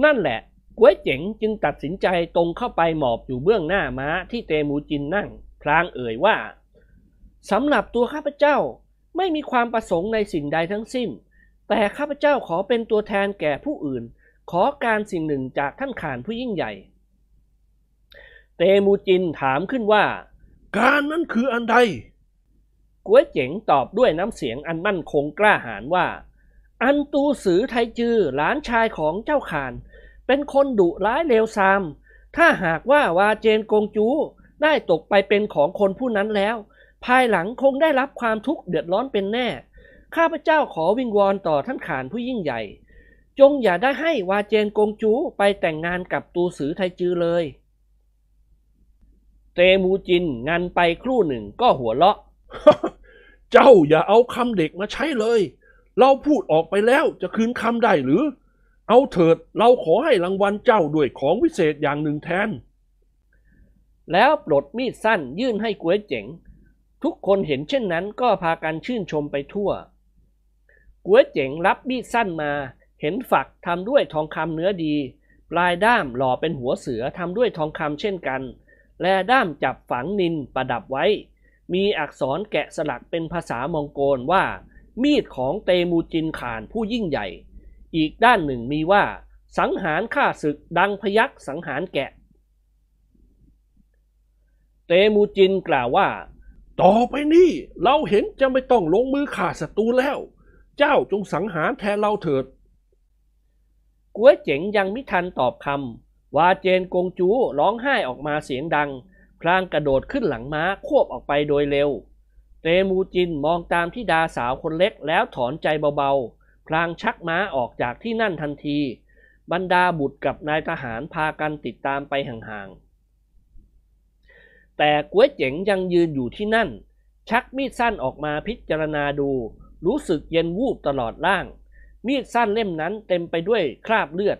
นั่นแหละก๋วยเจ๋งจึงตัดสินใจตรงเข้าไปหมอบอยู่เบื้องหน้าม้าที่เตมูจินนั่งพลางเอ่ยว่าสำหรับตัวข้าพเจ้าไม่มีความประสงค์ในสิ่งใดทั้งสิ้นแต่ข้าพเจ้าขอเป็นตัวแทนแก่ผู้อื่นขอการสิ่งหนึ่งจากท่านข่านผู้ยิ่งใหญ่เตมูจินถามขึ้นว่าการนั้นคืออันใดก๋วยเจ๋งตอบด้วยน้ำเสียงอันมั่นคงกล้าหาญว่าอันตูสือไทจือหลานชายของเจ้าข่านเป็นคนดุร้ายเลวทรามถ้าหากว่าวาเจนกงจูได้ตกไปเป็นของคนผู้นั้นแล้วภายหลังคงได้รับความทุกข์เดือดร้อนเป็นแน่ข้าพเจ้าขอวิงวอนต่อท่านข่านผู้ยิ่งใหญ่จงอย่าได้ให้วาเจนกงจูไปแต่งงานกับตูสือไทจือเลยเตมูจินงันไปครู่หนึ่งก็หัวเราะเจ้าอย่าเอาคำเด็กมาใช้เลยเราพูดออกไปแล้วจะคืนคำได้หรือเอาเถิดเราขอให้รางวัลเจ้าด้วยของวิเศษอย่างหนึ่งแทนแล้วปลดมีดสั้นยื่นให้ก๋วยเจ๋งทุกคนเห็นเช่นนั้นก็พากันชื่นชมไปทั่วก๋วยเจ๋งรับมีดสั้นมาเห็นฝักทำด้วยทองคำเนื้อดีปลายด้ามหล่อเป็นหัวเสือทำด้วยทองคำเช่นกันและด้ามจับฝังนิลประดับไว้มีอักษรแกะสลักเป็นภาษามองโกลว่ามีดของเตมูจินข่านผู้ยิ่งใหญ่อีกด้านหนึ่งมีว่าสังหารฆ่าศึกดังพยัคฆ์สังหารแกะเตมูจินกล่าวว่าต่อไปนี้เราเห็นจะไม่ต้องลงมือฆ่าศัตรูแล้วเจ้าจงสังหารแทนเราเถิดก๋วยเจ๋งยังมิทันตอบคำวาเจนกงจูร้องไห้ออกมาเสียงดังพลางกระโดดขึ้นหลังม้าควบออกไปโดยเร็วเตมูจินมองตามธิดาสาวคนเล็กแล้วถอนใจเบาๆพลางชักม้าออกจากที่นั่นทันทีบรรดาบุตรกับนายทหารพากันติดตามไปห่างๆแต่ก๋วยเจ๋งยังยืนอยู่ที่นั่นชักมีดสั้นออกมาพิจารณาดูรู้สึกเย็นวูบตลอดร่างมีดสั้นเล่มนั้นเต็มไปด้วยคราบเลือด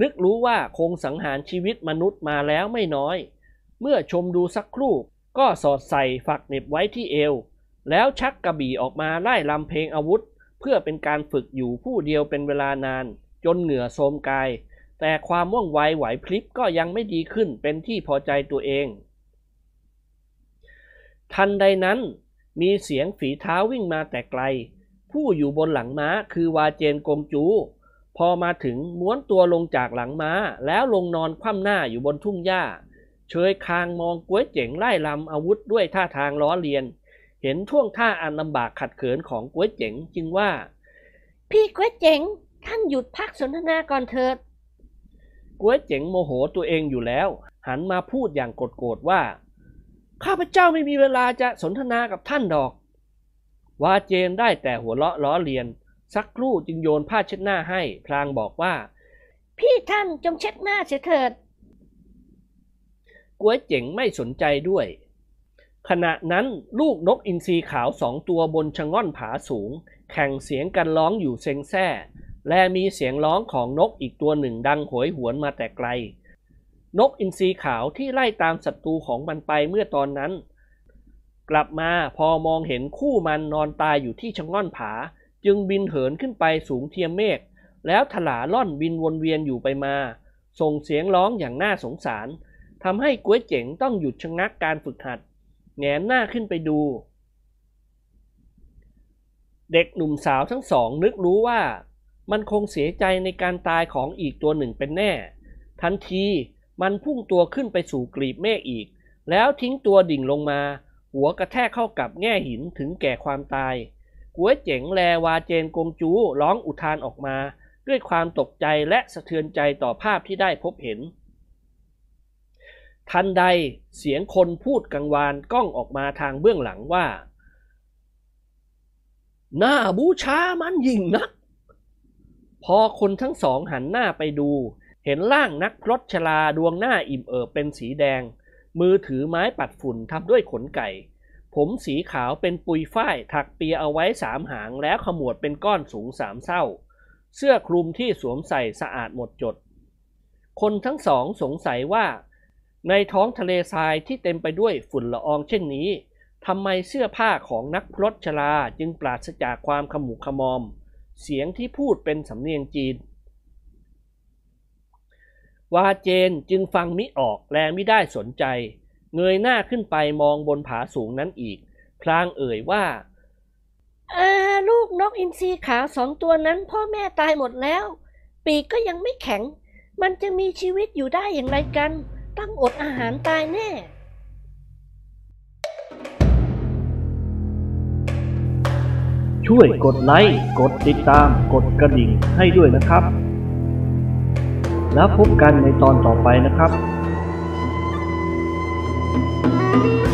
นึกรู้ว่าคงสังหารชีวิตมนุษย์มาแล้วไม่น้อยเมื่อชมดูสักครู่ก็สอดใส่ฝักเหน็บไว้ที่เอวแล้วชักกระบี่ออกมาไล่ลำเพลงอาวุธเพื่อเป็นการฝึกอยู่ผู้เดียวเป็นเวลานานจนเหงื่อโทรมกายแต่ความว่องไวไหวพริบก็ยังไม่ดีขึ้นเป็นที่พอใจตัวเองทันใดนั้นมีเสียงฝีเท้าวิ่งมาแต่ไกลผู้อยู่บนหลังม้าคือวาเจนกงจูพอมาถึงม้วนตัวลงจากหลังม้าแล้วลงนอนคว่ำหน้าอยู่บนทุ่งหญ้าเฉยคางมองก๋วยเจ๋งไล่ลำอาวุธด้วยท่าทางล้อเลียนเห็นท่วงท่าอันลำบากขัดเขินของก๋วยเจ๋งจึงว่าพี่ก๋วยเจ๋งท่านหยุดพักสนทนาก่อนเถิดก๋วยเจ๋งโมโหตัวเองอยู่แล้วหันมาพูดอย่างโกรธๆว่าข้าพเจ้าไม่มีเวลาจะสนทนากับท่านดอกวาเจนได้แต่หัวเราะล้อเลียนสักครู่จึงโยนผ้าเช็ดหน้าให้พลางบอกว่าพี่ท่านจงเช็ดหน้าเสียเถิดก๋วยเจ๋งไม่สนใจด้วยขณะนั้นลูกนกอินทรีขาวสองตัวบนชะง่อนผาสูงแข่งเสียงกันร้องอยู่เซ็งแซ่และมีเสียงร้องของนกอีกตัวหนึ่งดังโหยหวนมาแต่ไกลนกอินทรีขาวที่ไล่ตามศัตรูของมันไปเมื่อตอนนั้นกลับมาพอมองเห็นคู่มันนอนตายอยู่ที่ชะง่อนผาจึงบินเหินขึ้นไปสูงเทียมเมฆแล้วถลาล่อนบินวนเวียนอยู่ไปมาส่งเสียงร้องอย่างน่าสงสารทำให้ก๋วยเจ๋งต้องหยุดชะงักการฝึกหัดแงนหน้าขึ้นไปดูเด็กหนุ่มสาวทั้งสองนึกรู้ว่ามันคงเสียใจในการตายของอีกตัวหนึ่งเป็นแน่ทันทีมันพุ่งตัวขึ้นไปสู่กลีบเมฆอีก แล้วทิ้งตัวดิ่งลงมาหัวกระแทกเข้ากับแง่หินถึงแก่ความตายก๋วยเจ๋งแลวาเจนกงจูร้องอุทานออกมาด้วยความตกใจและสะเทือนใจต่อภาพที่ได้พบเห็นทันใดเสียงคนพูดกังวานก้องออกมาทางเบื้องหลังว่าหน้าบูชามันยิ่งนักพอคนทั้งสองหันหน้าไปดูเห็นร่างนักพรตชราดวงหน้าอิ่มเอิบเป็นสีแดงมือถือไม้ปัดฝุ่นทับด้วยขนไก่ผมสีขาวเป็นปุยฝ้ายถักเปียเอาไว้สามหางแล้วขมวดเป็นก้อนสูงสามเส้าเสื้อคลุมที่สวมใส่สะอาดหมดจดคนทั้งสองสงสัยว่าในท้องทะเลทรายที่เต็มไปด้วยฝุ่นละอองเช่นนี้ทำไมเสื้อผ้าของนักพรตชราจึงปราศจากความขมุขมอมเสียงที่พูดเป็นสำเนียงจีนวาเจนจึงฟังมิออกและไม่ได้สนใจเงยหน้าขึ้นไปมองบนผาสูงนั้นอีกพลางเอ่ยว่าอาลูกนกอินทรีขาวสองตัวนั้นพ่อแม่ตายหมดแล้วปีกก็ยังไม่แข็งมันจะมีชีวิตอยู่ได้อย่างไรกันต้องอดอาหารตายแน่ช่วยกดไลค์กดติดตามกดกระดิ่งให้ด้วยนะครับแล้วพบกันในตอนต่อไปนะครับ